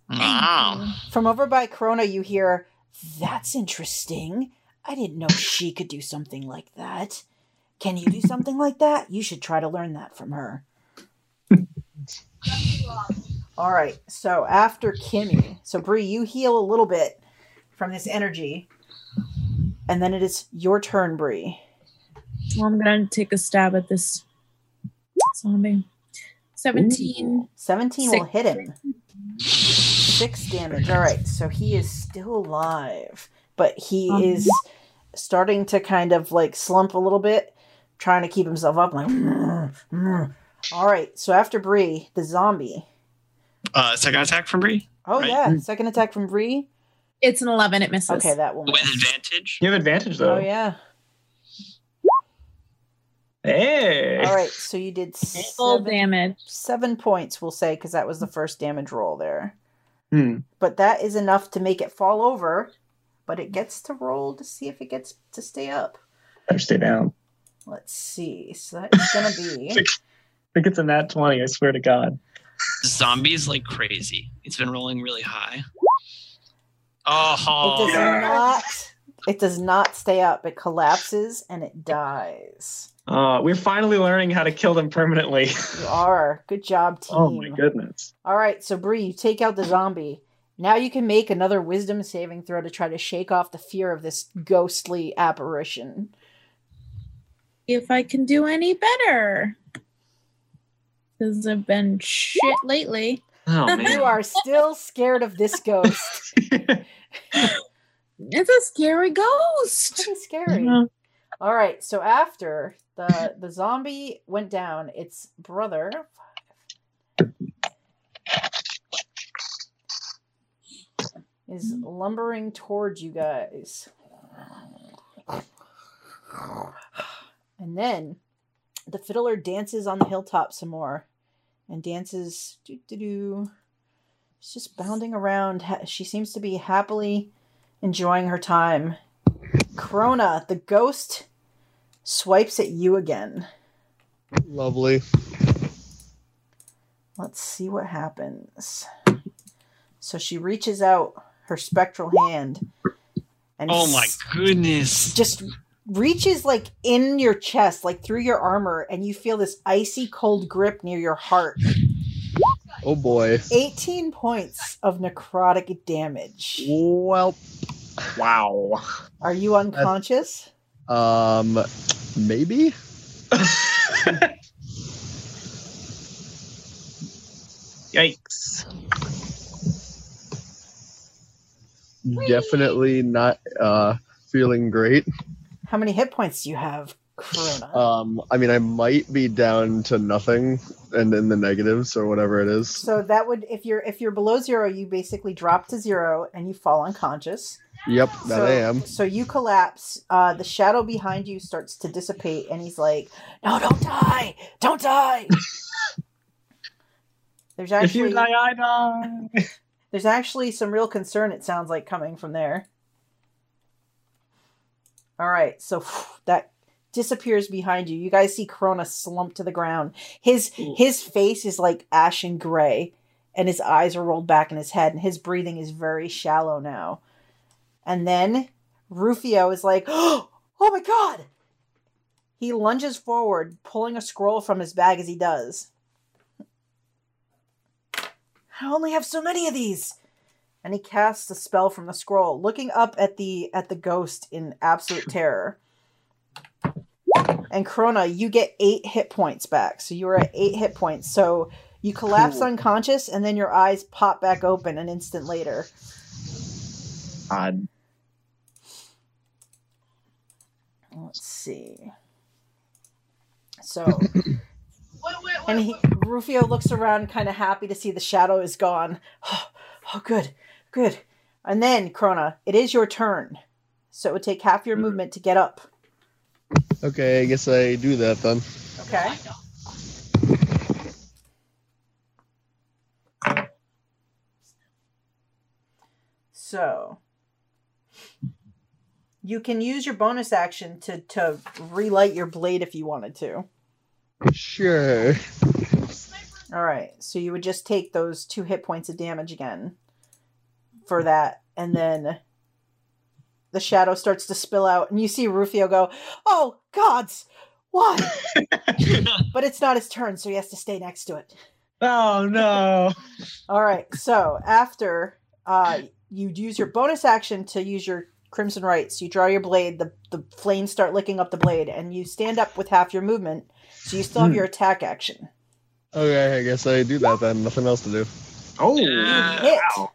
Wow. From over by Corona, you hear, "That's interesting. I didn't know she could do something like that. Can you do something like that? You should try to learn that from her." All right, so after Kimmy. So, Bree, you heal a little bit from this energy. And then it is your turn, Bree. Well, I'm going to take a stab at this zombie. 17. Ooh. 17 will hit him. 6 damage. All right, so he is still alive. But he is starting to kind of, like, slump a little bit. Trying to keep himself up. Like, All right, so after Bree, the zombie... second attack from Bree? Oh, right? Yeah. Second attack from Bree. It's an 11. It misses. Okay, that will miss. With advantage? You have advantage, though. Oh, yeah. Hey! All right, so you did full damage. 7 points, we'll say, because that was the first damage roll there. But that is enough to make it fall over, but it gets to roll to see if it gets to stay up. Better stay down. Let's see. So that's going to be... I think it's a nat 20, I swear to God. Zombies like crazy. It's been rolling really high. Oh, it does not stay up. It collapses and it dies. We're finally learning how to kill them permanently. You are. Good job, team. Oh my goodness. All right, so Bree, you take out the zombie. Now you can make another wisdom saving throw to try to shake off the fear of this ghostly apparition. If I can do any better. Because I've been shit lately. Oh, man. You are still scared of this ghost. It's a scary ghost. Pretty scary. Mm-hmm. All right. So after the zombie went down, its brother. Is lumbering towards you guys. And then. The fiddler dances on the hilltop some more and dances. She's just bounding around. She seems to be happily enjoying her time. Corona, the ghost, swipes at you again. Lovely. Let's see what happens. So she reaches out her spectral hand. And oh my goodness. Just reaches like in your chest, like through your armor, and you feel this icy cold grip near your heart. Oh boy. 18 points of necrotic damage. Well, wow. Are you unconscious? Maybe. Yikes. Definitely not feeling great. How many hit points do you have, Corona? I mean, I might be down to nothing and in the negatives or whatever it is. So that would, if you're below zero, you basically drop to zero and you fall unconscious. Yep, that I am. So you collapse. The shadow behind you starts to dissipate, and he's like, "No, don't die! Don't die!" There's actually, if you die, I die. There's actually some real concern, it sounds like, coming from there. All right, so that disappears behind you. You guys see Corona slump to the ground. His face is like ashen gray, and his eyes are rolled back in his head, and his breathing is very shallow now. And then Rufio is like, "Oh my God!" He lunges forward, pulling a scroll from his bag as he does. "I only have so many of these." And he casts a spell from the scroll, looking up at the ghost in absolute terror. And Corona, you get 8 hit points back. So you are at 8 hit points. So you collapse unconscious, and then your eyes pop back open an instant later. Odd. Let's see. So, and Rufio looks around, kind of happy to see the shadow is gone. Oh, good. And then, Corona, it is your turn. So it would take half your movement to get up. Okay, I guess I do that then. Okay. So you can use your bonus action to relight your blade if you wanted to. Sure. All right. So you would just take those 2 hit points of damage again for that. And then the shadow starts to spill out, and you see Rufio go, "Oh, gods, what?" But it's not his turn, so he has to stay next to it. Oh, no. All right. So after... you'd use your bonus action to use your Crimson Rites. You draw your blade, the flames start licking up the blade, and you stand up with half your movement, so you still have your attack action. Okay, I guess I do that then. Nothing else to do. Oh, yeah. You hit. Wow.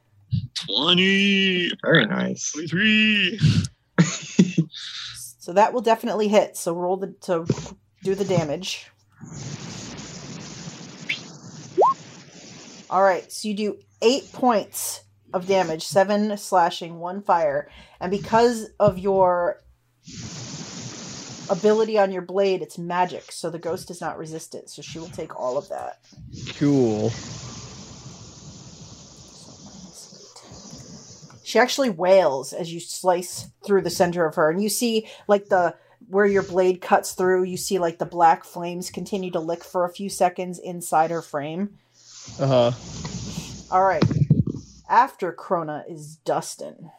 20. Very nice. 23. So that will definitely hit. So roll to do the damage. All right, so you do 8 points of damage, 7 slashing, 1 fire, and because of your ability on your blade, it's magic, so the ghost does not resist it, so she will take all of that. Cool. She actually wails as you slice through the center of her, and you see like where your blade cuts through, you see like the black flames continue to lick for a few seconds inside her frame. Uh huh. All right. After Corona is Dustin.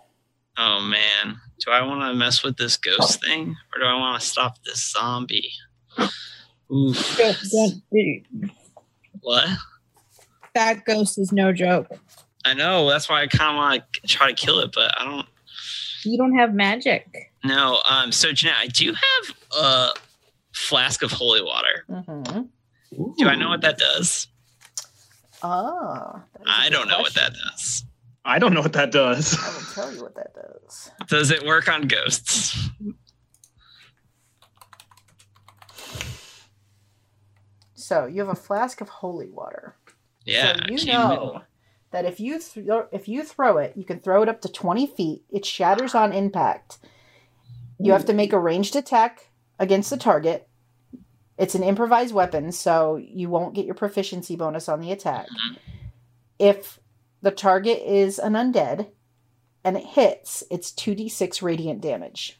Oh, man. Do I want to mess with this ghost thing? Or do I want to stop this zombie? Oof. What? That ghost is no joke. I know. That's why I kind of want to try to kill it, but I don't... You don't have magic. No. So, Jeanette, I do have a flask of holy water. Mm-hmm. Do I know what that does? Oh, I don't know what that does. I don't know what that does. I will tell you what that does. Does it work on ghosts? So you have a flask of holy water. Yeah. So you know that if you throw it, you can throw it up to 20 feet. It shatters on impact. You have to make a ranged attack against the target. It's an improvised weapon, so you won't get your proficiency bonus on the attack. If the target is an undead and it hits, it's 2d6 radiant damage.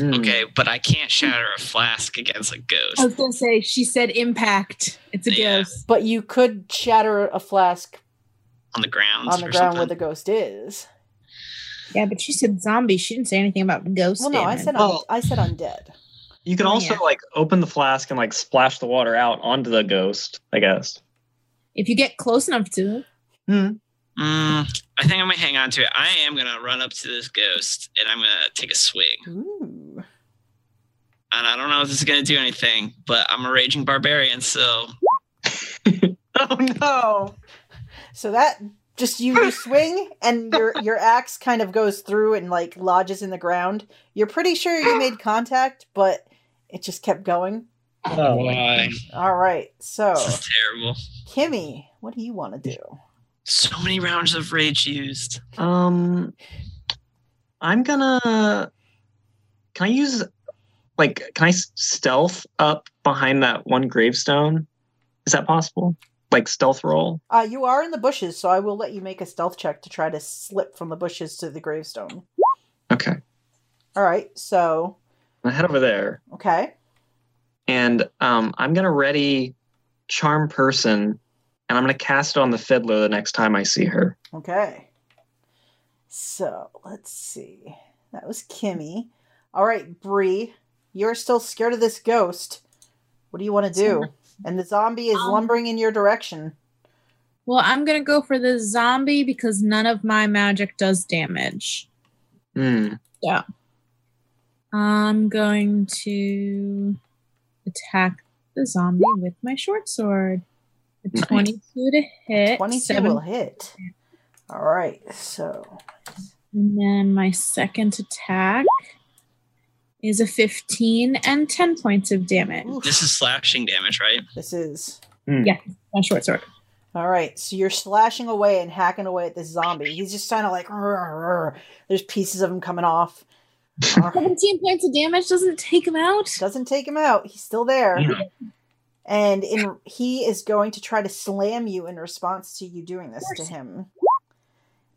Okay, but I can't shatter a flask against a ghost. I was going to say, she said impact. It's a ghost. But you could shatter a flask on the ground where the ghost is. Yeah, but she said zombie. She didn't say anything about ghosts. Well, no, I said undead. You can also like open the flask and like splash the water out onto the ghost, I guess. If you get close enough to it. Mm. I think I'm going to hang on to it. I am going to run up to this ghost and I'm going to take a swing. Ooh. And I don't know if this is going to do anything, but I'm a raging barbarian, so. Oh, no. So that just you swing and your axe kind of goes through and like lodges in the ground. You're pretty sure you made contact, but it just kept going. Oh, my. All right. So this is terrible. Kimmy, what do you want to do? So many rounds of rage used. I'm gonna. Can I use, like, can I stealth up behind that one gravestone? Is that possible? Like stealth roll? You are in the bushes, so I will let you make a stealth check to try to slip from the bushes to the gravestone. Okay. All right. So I head over there. Okay. And I'm gonna ready Charm Person. And I'm going to cast it on the fiddler the next time I see her. Okay. So, let's see. That was Kimmy. All right, Bree. You're still scared of this ghost. What do you want to do? And the zombie is lumbering in your direction. Well, I'm going to go for the zombie because none of my magic does damage. Mm. Yeah. I'm going to attack the zombie with my short sword. A 22 to hit. 22 will hit. All right, so. And then my second attack is a 15 and 10 points of damage. Oof. This is slashing damage, right? This is. Mm. Yeah, my short sword. All right, so you're slashing away and hacking away at this zombie. He's just kind of like, rrr. There's pieces of him coming off. 17 points of damage doesn't take him out. Doesn't take him out. He's still there. Yeah. And he is going to try to slam you in response to you doing this to him.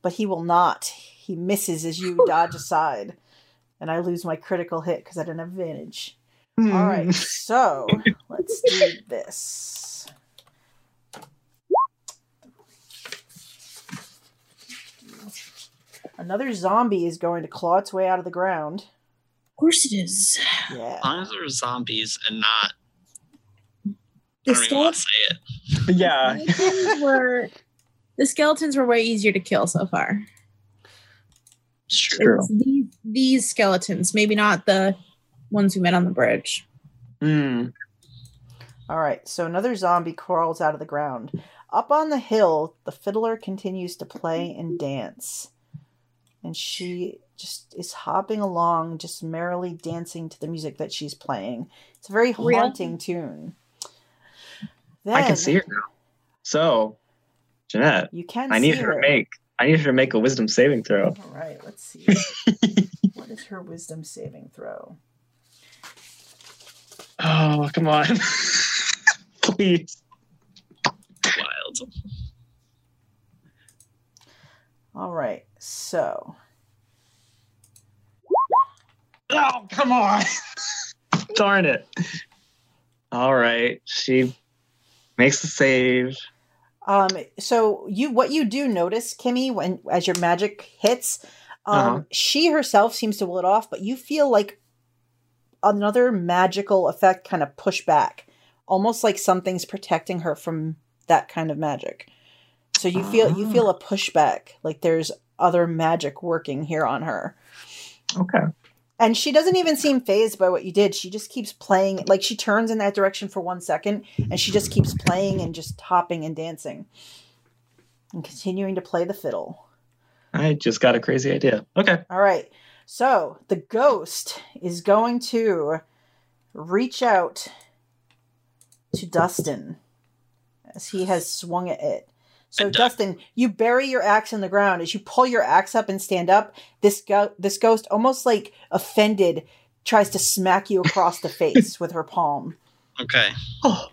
But he will not. He misses as you dodge aside. And I lose my critical hit because I had an advantage. Mm. All right, so let's do this. Another zombie is going to claw its way out of the ground. Of course it is. Yeah. As long as there are zombies and not. The skeletons were way easier to kill so far. Sure. It's these skeletons, maybe not the ones we met on the bridge. Mm. All right, so another zombie crawls out of the ground. Up on the hill, the fiddler continues to play and dance. And she just is hopping along, just merrily dancing to the music that she's playing. It's a very haunting tune. Then, I can see her now. So, Jeanette, I need her to make a wisdom saving throw. All right, let's see. What is her wisdom saving throw? Oh, come on. Please. Wild. All right, so. Oh, come on. Darn it. All right, she makes the save. So what you do notice, Kimmy, when as your magic hits, she herself seems to will it off, but you feel like another magical effect kind of push back, almost like something's protecting her from that kind of magic. So you feel a pushback, like there's other magic working here on her. Okay. And she doesn't even seem fazed by what you did. She just keeps playing. Like, she turns in that direction for 1 second, and she just keeps playing and just hopping and dancing and continuing to play the fiddle. I just got a crazy idea. Okay. All right. So the ghost is going to reach out to Dustin as he has swung at it. So, Dustin, you bury your axe in the ground. As you pull your axe up and stand up, this ghost, almost like offended, tries to smack you across the face with her palm. Okay. Oh.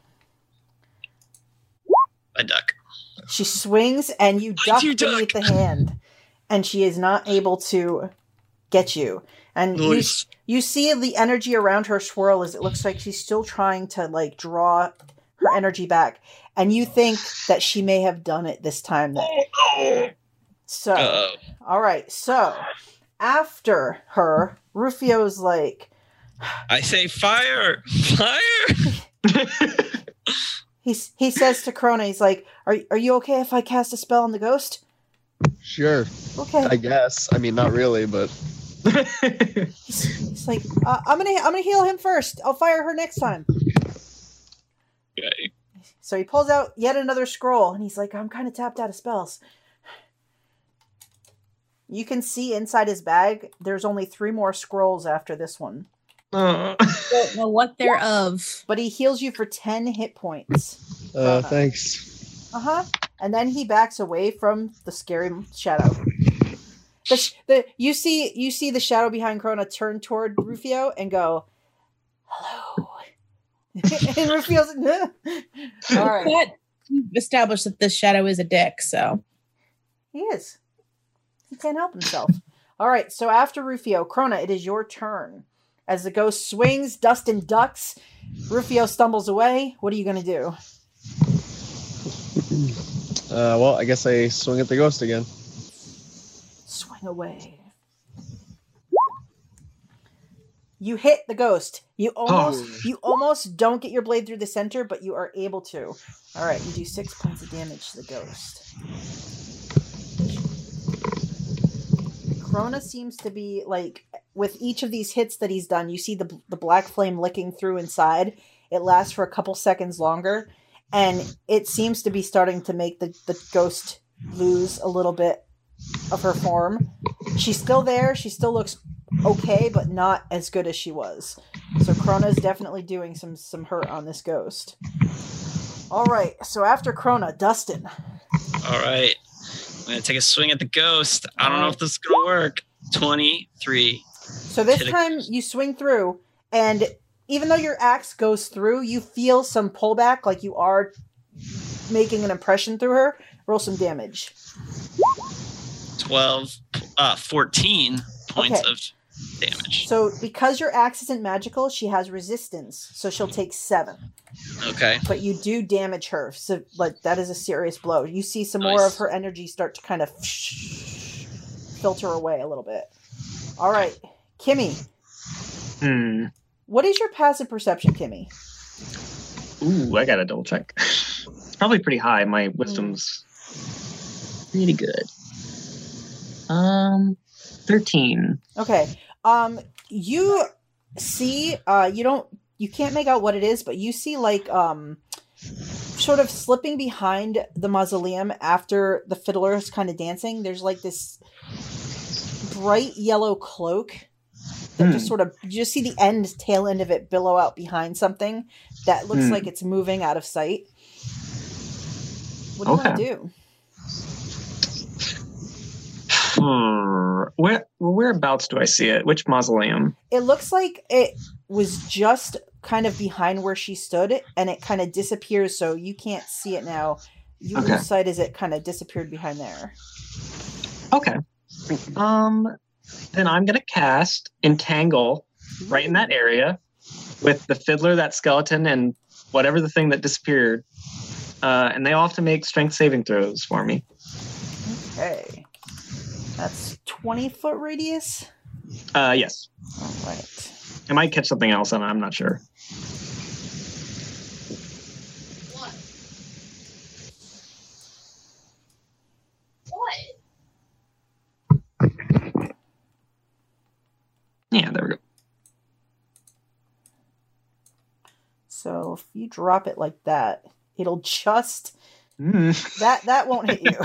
I duck. She swings, and you duck beneath the hand. And she is not able to get you. And you see the energy around her swirl as it looks like she's still trying to, like, draw her energy back. And you think that she may have done it this time. So, all right. So after her, Rufio's like, I say fire, fire. He says to Corona, he's like, are you okay if I cast a spell on the ghost? Sure. Okay. I guess. I mean, not really, but he's like, I'm gonna heal him first. I'll fire her next time. Okay. So he pulls out yet another scroll, and he's like, I'm kind of tapped out of spells. You can see inside his bag, there's only 3 more scrolls after this one. I don't know what they're of. But he heals you for 10 hit points. Thanks. Uh-huh. And then he backs away from the scary shadow. You see the shadow behind Corona turn toward Rufio and go, hello. And Rufio's like, all right. But you've established that this shadow is a dick, so. He is. He can't help himself. All right, so after Rufio, Corona, it is your turn. As the ghost swings, Dustin ducks. Rufio stumbles away. What are you going to do? Well, I guess I swing at the ghost again. Swing away. You hit the ghost. You almost don't get your blade through the center, but you are able to. All right, you do 6 points of damage to the ghost. Corona seems to be, like, with each of these hits that he's done, you see the black flame licking through inside. It lasts for a couple seconds longer, and it seems to be starting to make the ghost lose a little bit of her form. She's still there. She still looks okay, but not as good as she was. So Corona's definitely doing some hurt on this ghost. All right. So after Corona, Dustin. All right. I'm going to take a swing at the ghost. I don't know if this is going to work. 23. So this time you swing through, and even though your axe goes through, you feel some pullback, like you are making an impression through her. Roll some damage. 14 points of damage. So because your axe isn't magical, she has resistance, so she'll take 7. Okay. But you do damage her, so like that is a serious blow. You see some more of her energy start to kind of filter away a little bit. All right, Kimmy. What is your passive perception, Kimmy? Ooh, I gotta double check. It's probably pretty high. My wisdom's really good. 13. Okay. You see, you can't make out what it is, but you see, like, sort of slipping behind the mausoleum after the fiddler's kind of dancing, there's like this bright yellow cloak that just sort of, you just see the tail end of it billow out behind something that looks like it's moving out of sight. What do you want to do? Whereabouts do I see it? Which mausoleum? It looks like it was just kind of behind where she stood, and it kind of disappears, so you can't see it now. You lose sight as it kind of disappeared behind there. Okay. Then I'm gonna cast Entangle right in that area with the fiddler, that skeleton, and whatever the thing that disappeared. And they all have to make strength saving throws for me. Okay. That's 20-foot radius? Yes. All right. I might catch something else, and I'm not sure. What? Yeah, there we go. So if you drop it like that, it'll just... That won't hit you.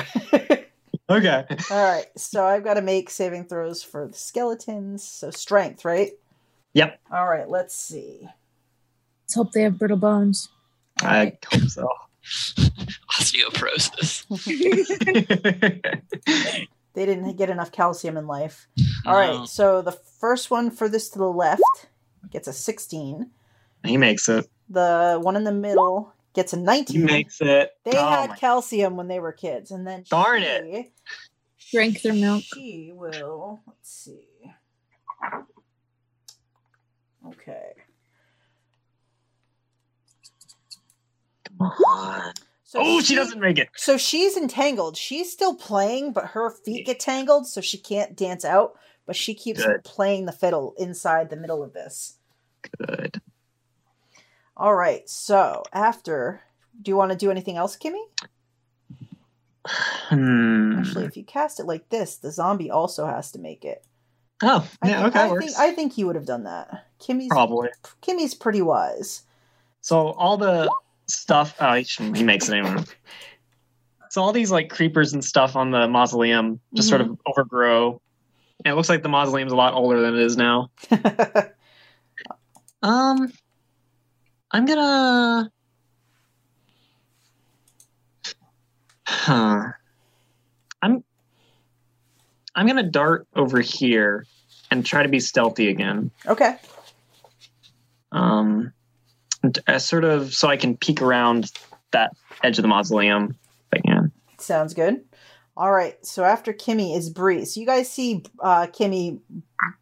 Okay. All right, so I've got to make saving throws for the skeletons. So strength, right? Yep. All right, let's see. Let's hope they have brittle bones. Right. I hope so. Osteoporosis. They didn't get enough calcium in life. All right, so the first one for this to the left gets a 16. He makes it. The one in the middle gets a 19. He makes it. They had calcium when they were kids. And then darn it. Drank their milk. She will, let's see. Okay. So she doesn't make it. So she's entangled. She's still playing, but her feet get tangled, so she can't dance out. But she keeps playing the fiddle inside the middle of this. Good. All right. So after, do you want to do anything else, Kimmy? Actually, if you cast it like this, the zombie also has to make it. Oh, yeah, okay. I think he would have done that. Kimmy's pretty wise. So all the stuff. Oh, he makes it anyway. So all these like creepers and stuff on the mausoleum just sort of overgrow. And it looks like the mausoleum's a lot older than it is now. I'm gonna... I'm gonna dart over here and try to be stealthy again. Okay. So I can peek around that edge of the mausoleum if I can. Sounds good. All right, so after Kimmy is Bree. So you guys see Kimmy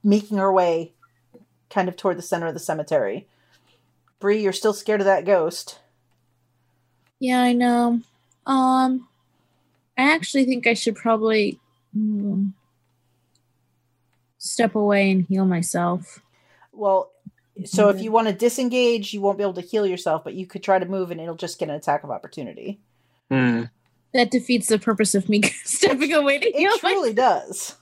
making her way kind of toward the center of the cemetery. Bree, you're still scared of that ghost. Yeah, I know. I actually think I should probably step away and heal myself. Well, so if you want to disengage, you won't be able to heal yourself, but you could try to move and it'll just get an attack of opportunity. Hmm. That defeats the purpose of me stepping away to heal. It truly does.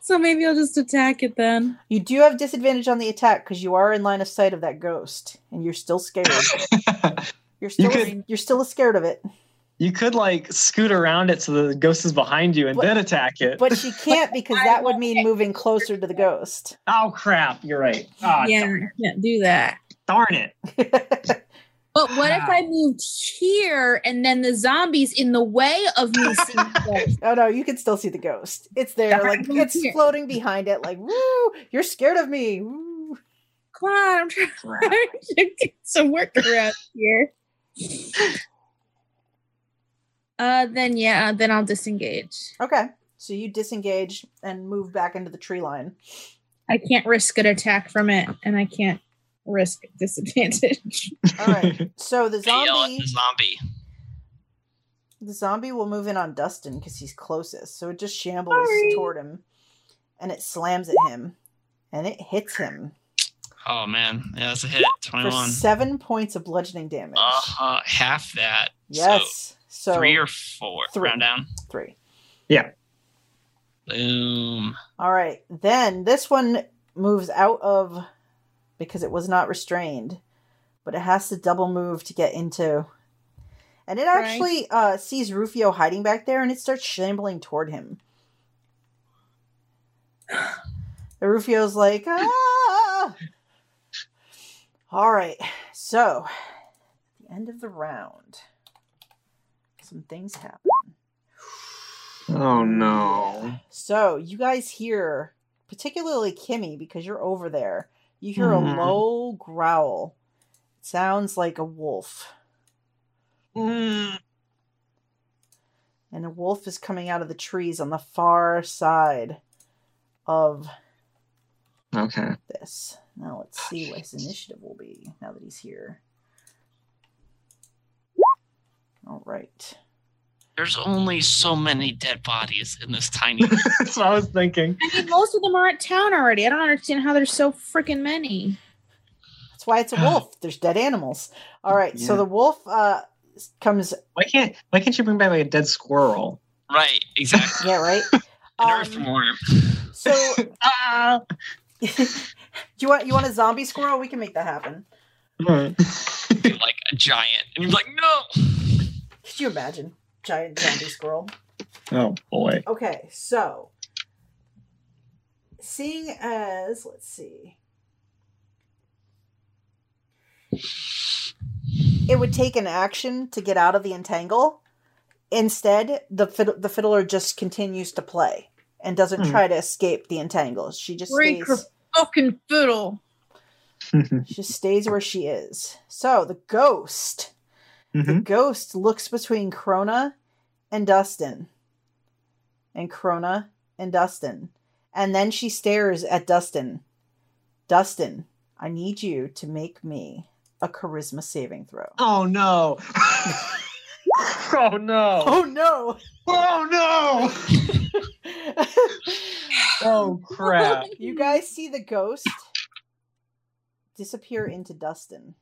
So maybe I'll just attack it then. You do have disadvantage on the attack because you are in line of sight of that ghost, and you're still scared. You're still scared of it. You could like scoot around it so the ghost is behind you and then attack it. But she can't because that would mean moving closer to the ghost. Oh crap! You're right. Oh, yeah, you can't do that. Darn it. But what if I moved here and then the zombie's in the way of me seeing the ghost? Oh no, you can still see the ghost. It's there, like it's floating behind it, like woo, you're scared of me. Woo. Come on, I'm trying to get some work around here. Then I'll disengage. Okay. So you disengage and move back into the tree line. I can't risk an attack from it, and I can't risk disadvantage. All right. So the zombie will move in on Dustin because he's closest. So it just shambles toward him, and it slams at him, and it hits him. Oh man, yeah, that's a hit. 21 for 7 points of bludgeoning damage. Half that. Yes. So 3 or 4. 3. Round down. 3. Yeah. Boom. All right. Then this one moves out of. Because it was not restrained, but it has to double move to get into, and it actually sees Rufio hiding back there, and it starts shambling toward him. And Rufio's like, ah! All right, so at the end of the round, some things happen. Oh no! So you guys hear, particularly Kimmy, because you're over there. You hear a low growl. It sounds like a wolf. Mm. And a wolf is coming out of the trees on the far side of this. Now let's see what his initiative will be now that he's here. All right. There's only so many dead bodies in this tiny... That's what I was thinking. I mean, most of them are at town already. I don't understand how there's so freaking many. That's why it's a wolf. There's dead animals. All right, so the wolf comes... Why can't you bring back like a dead squirrel? Right, exactly. Yeah, right? An earthworm. So... Do you want a zombie squirrel? We can make that happen. Right. Like a giant. And you're like, no! Could you imagine? Giant zombie squirrel. Oh boy. Okay, so seeing as let's see, it would take an action to get out of the entangle. Instead, the fiddler just continues to play and doesn't try to escape the entangle. She just break her fucking fiddle. She just stays where she is. So the ghost. The ghost looks between Corona and Dustin. And Corona and Dustin. And then she stares at Dustin. Dustin, I need you to make me a charisma saving throw. Oh, no. Oh, no. Oh, no. Oh, no. Oh, crap. You guys see the ghost disappear into Dustin.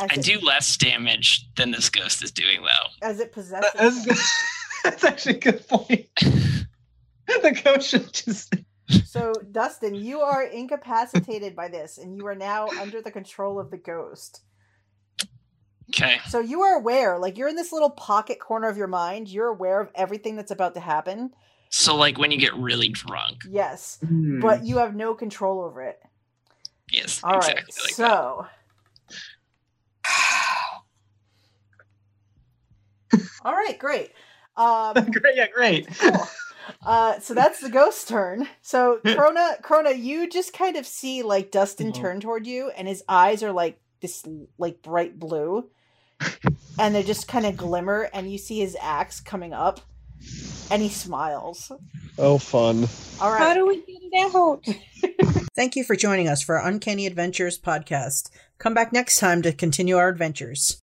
I do less damage than this ghost is doing, though. As it possesses. That's actually a good point. The ghost should just... So, Dustin, you are incapacitated by this, and you are now under the control of the ghost. Okay. So you are aware, like, you're in this little pocket corner of your mind. You're aware of everything that's about to happen. So, like, when you get really drunk. Yes. Mm. But you have no control over it. Yes, all exactly right, like so... That. All right, great. Great, yeah, great. Cool. So that's the ghost's turn. So Corona, you just kind of see like Dustin turn toward you, and his eyes are like this, like bright blue, and they just kind of glimmer. And you see his axe coming up, and he smiles. Oh, fun! All right, how do we get it out? Thank you for joining us for our Uncanny Adventures podcast. Come back next time to continue our adventures.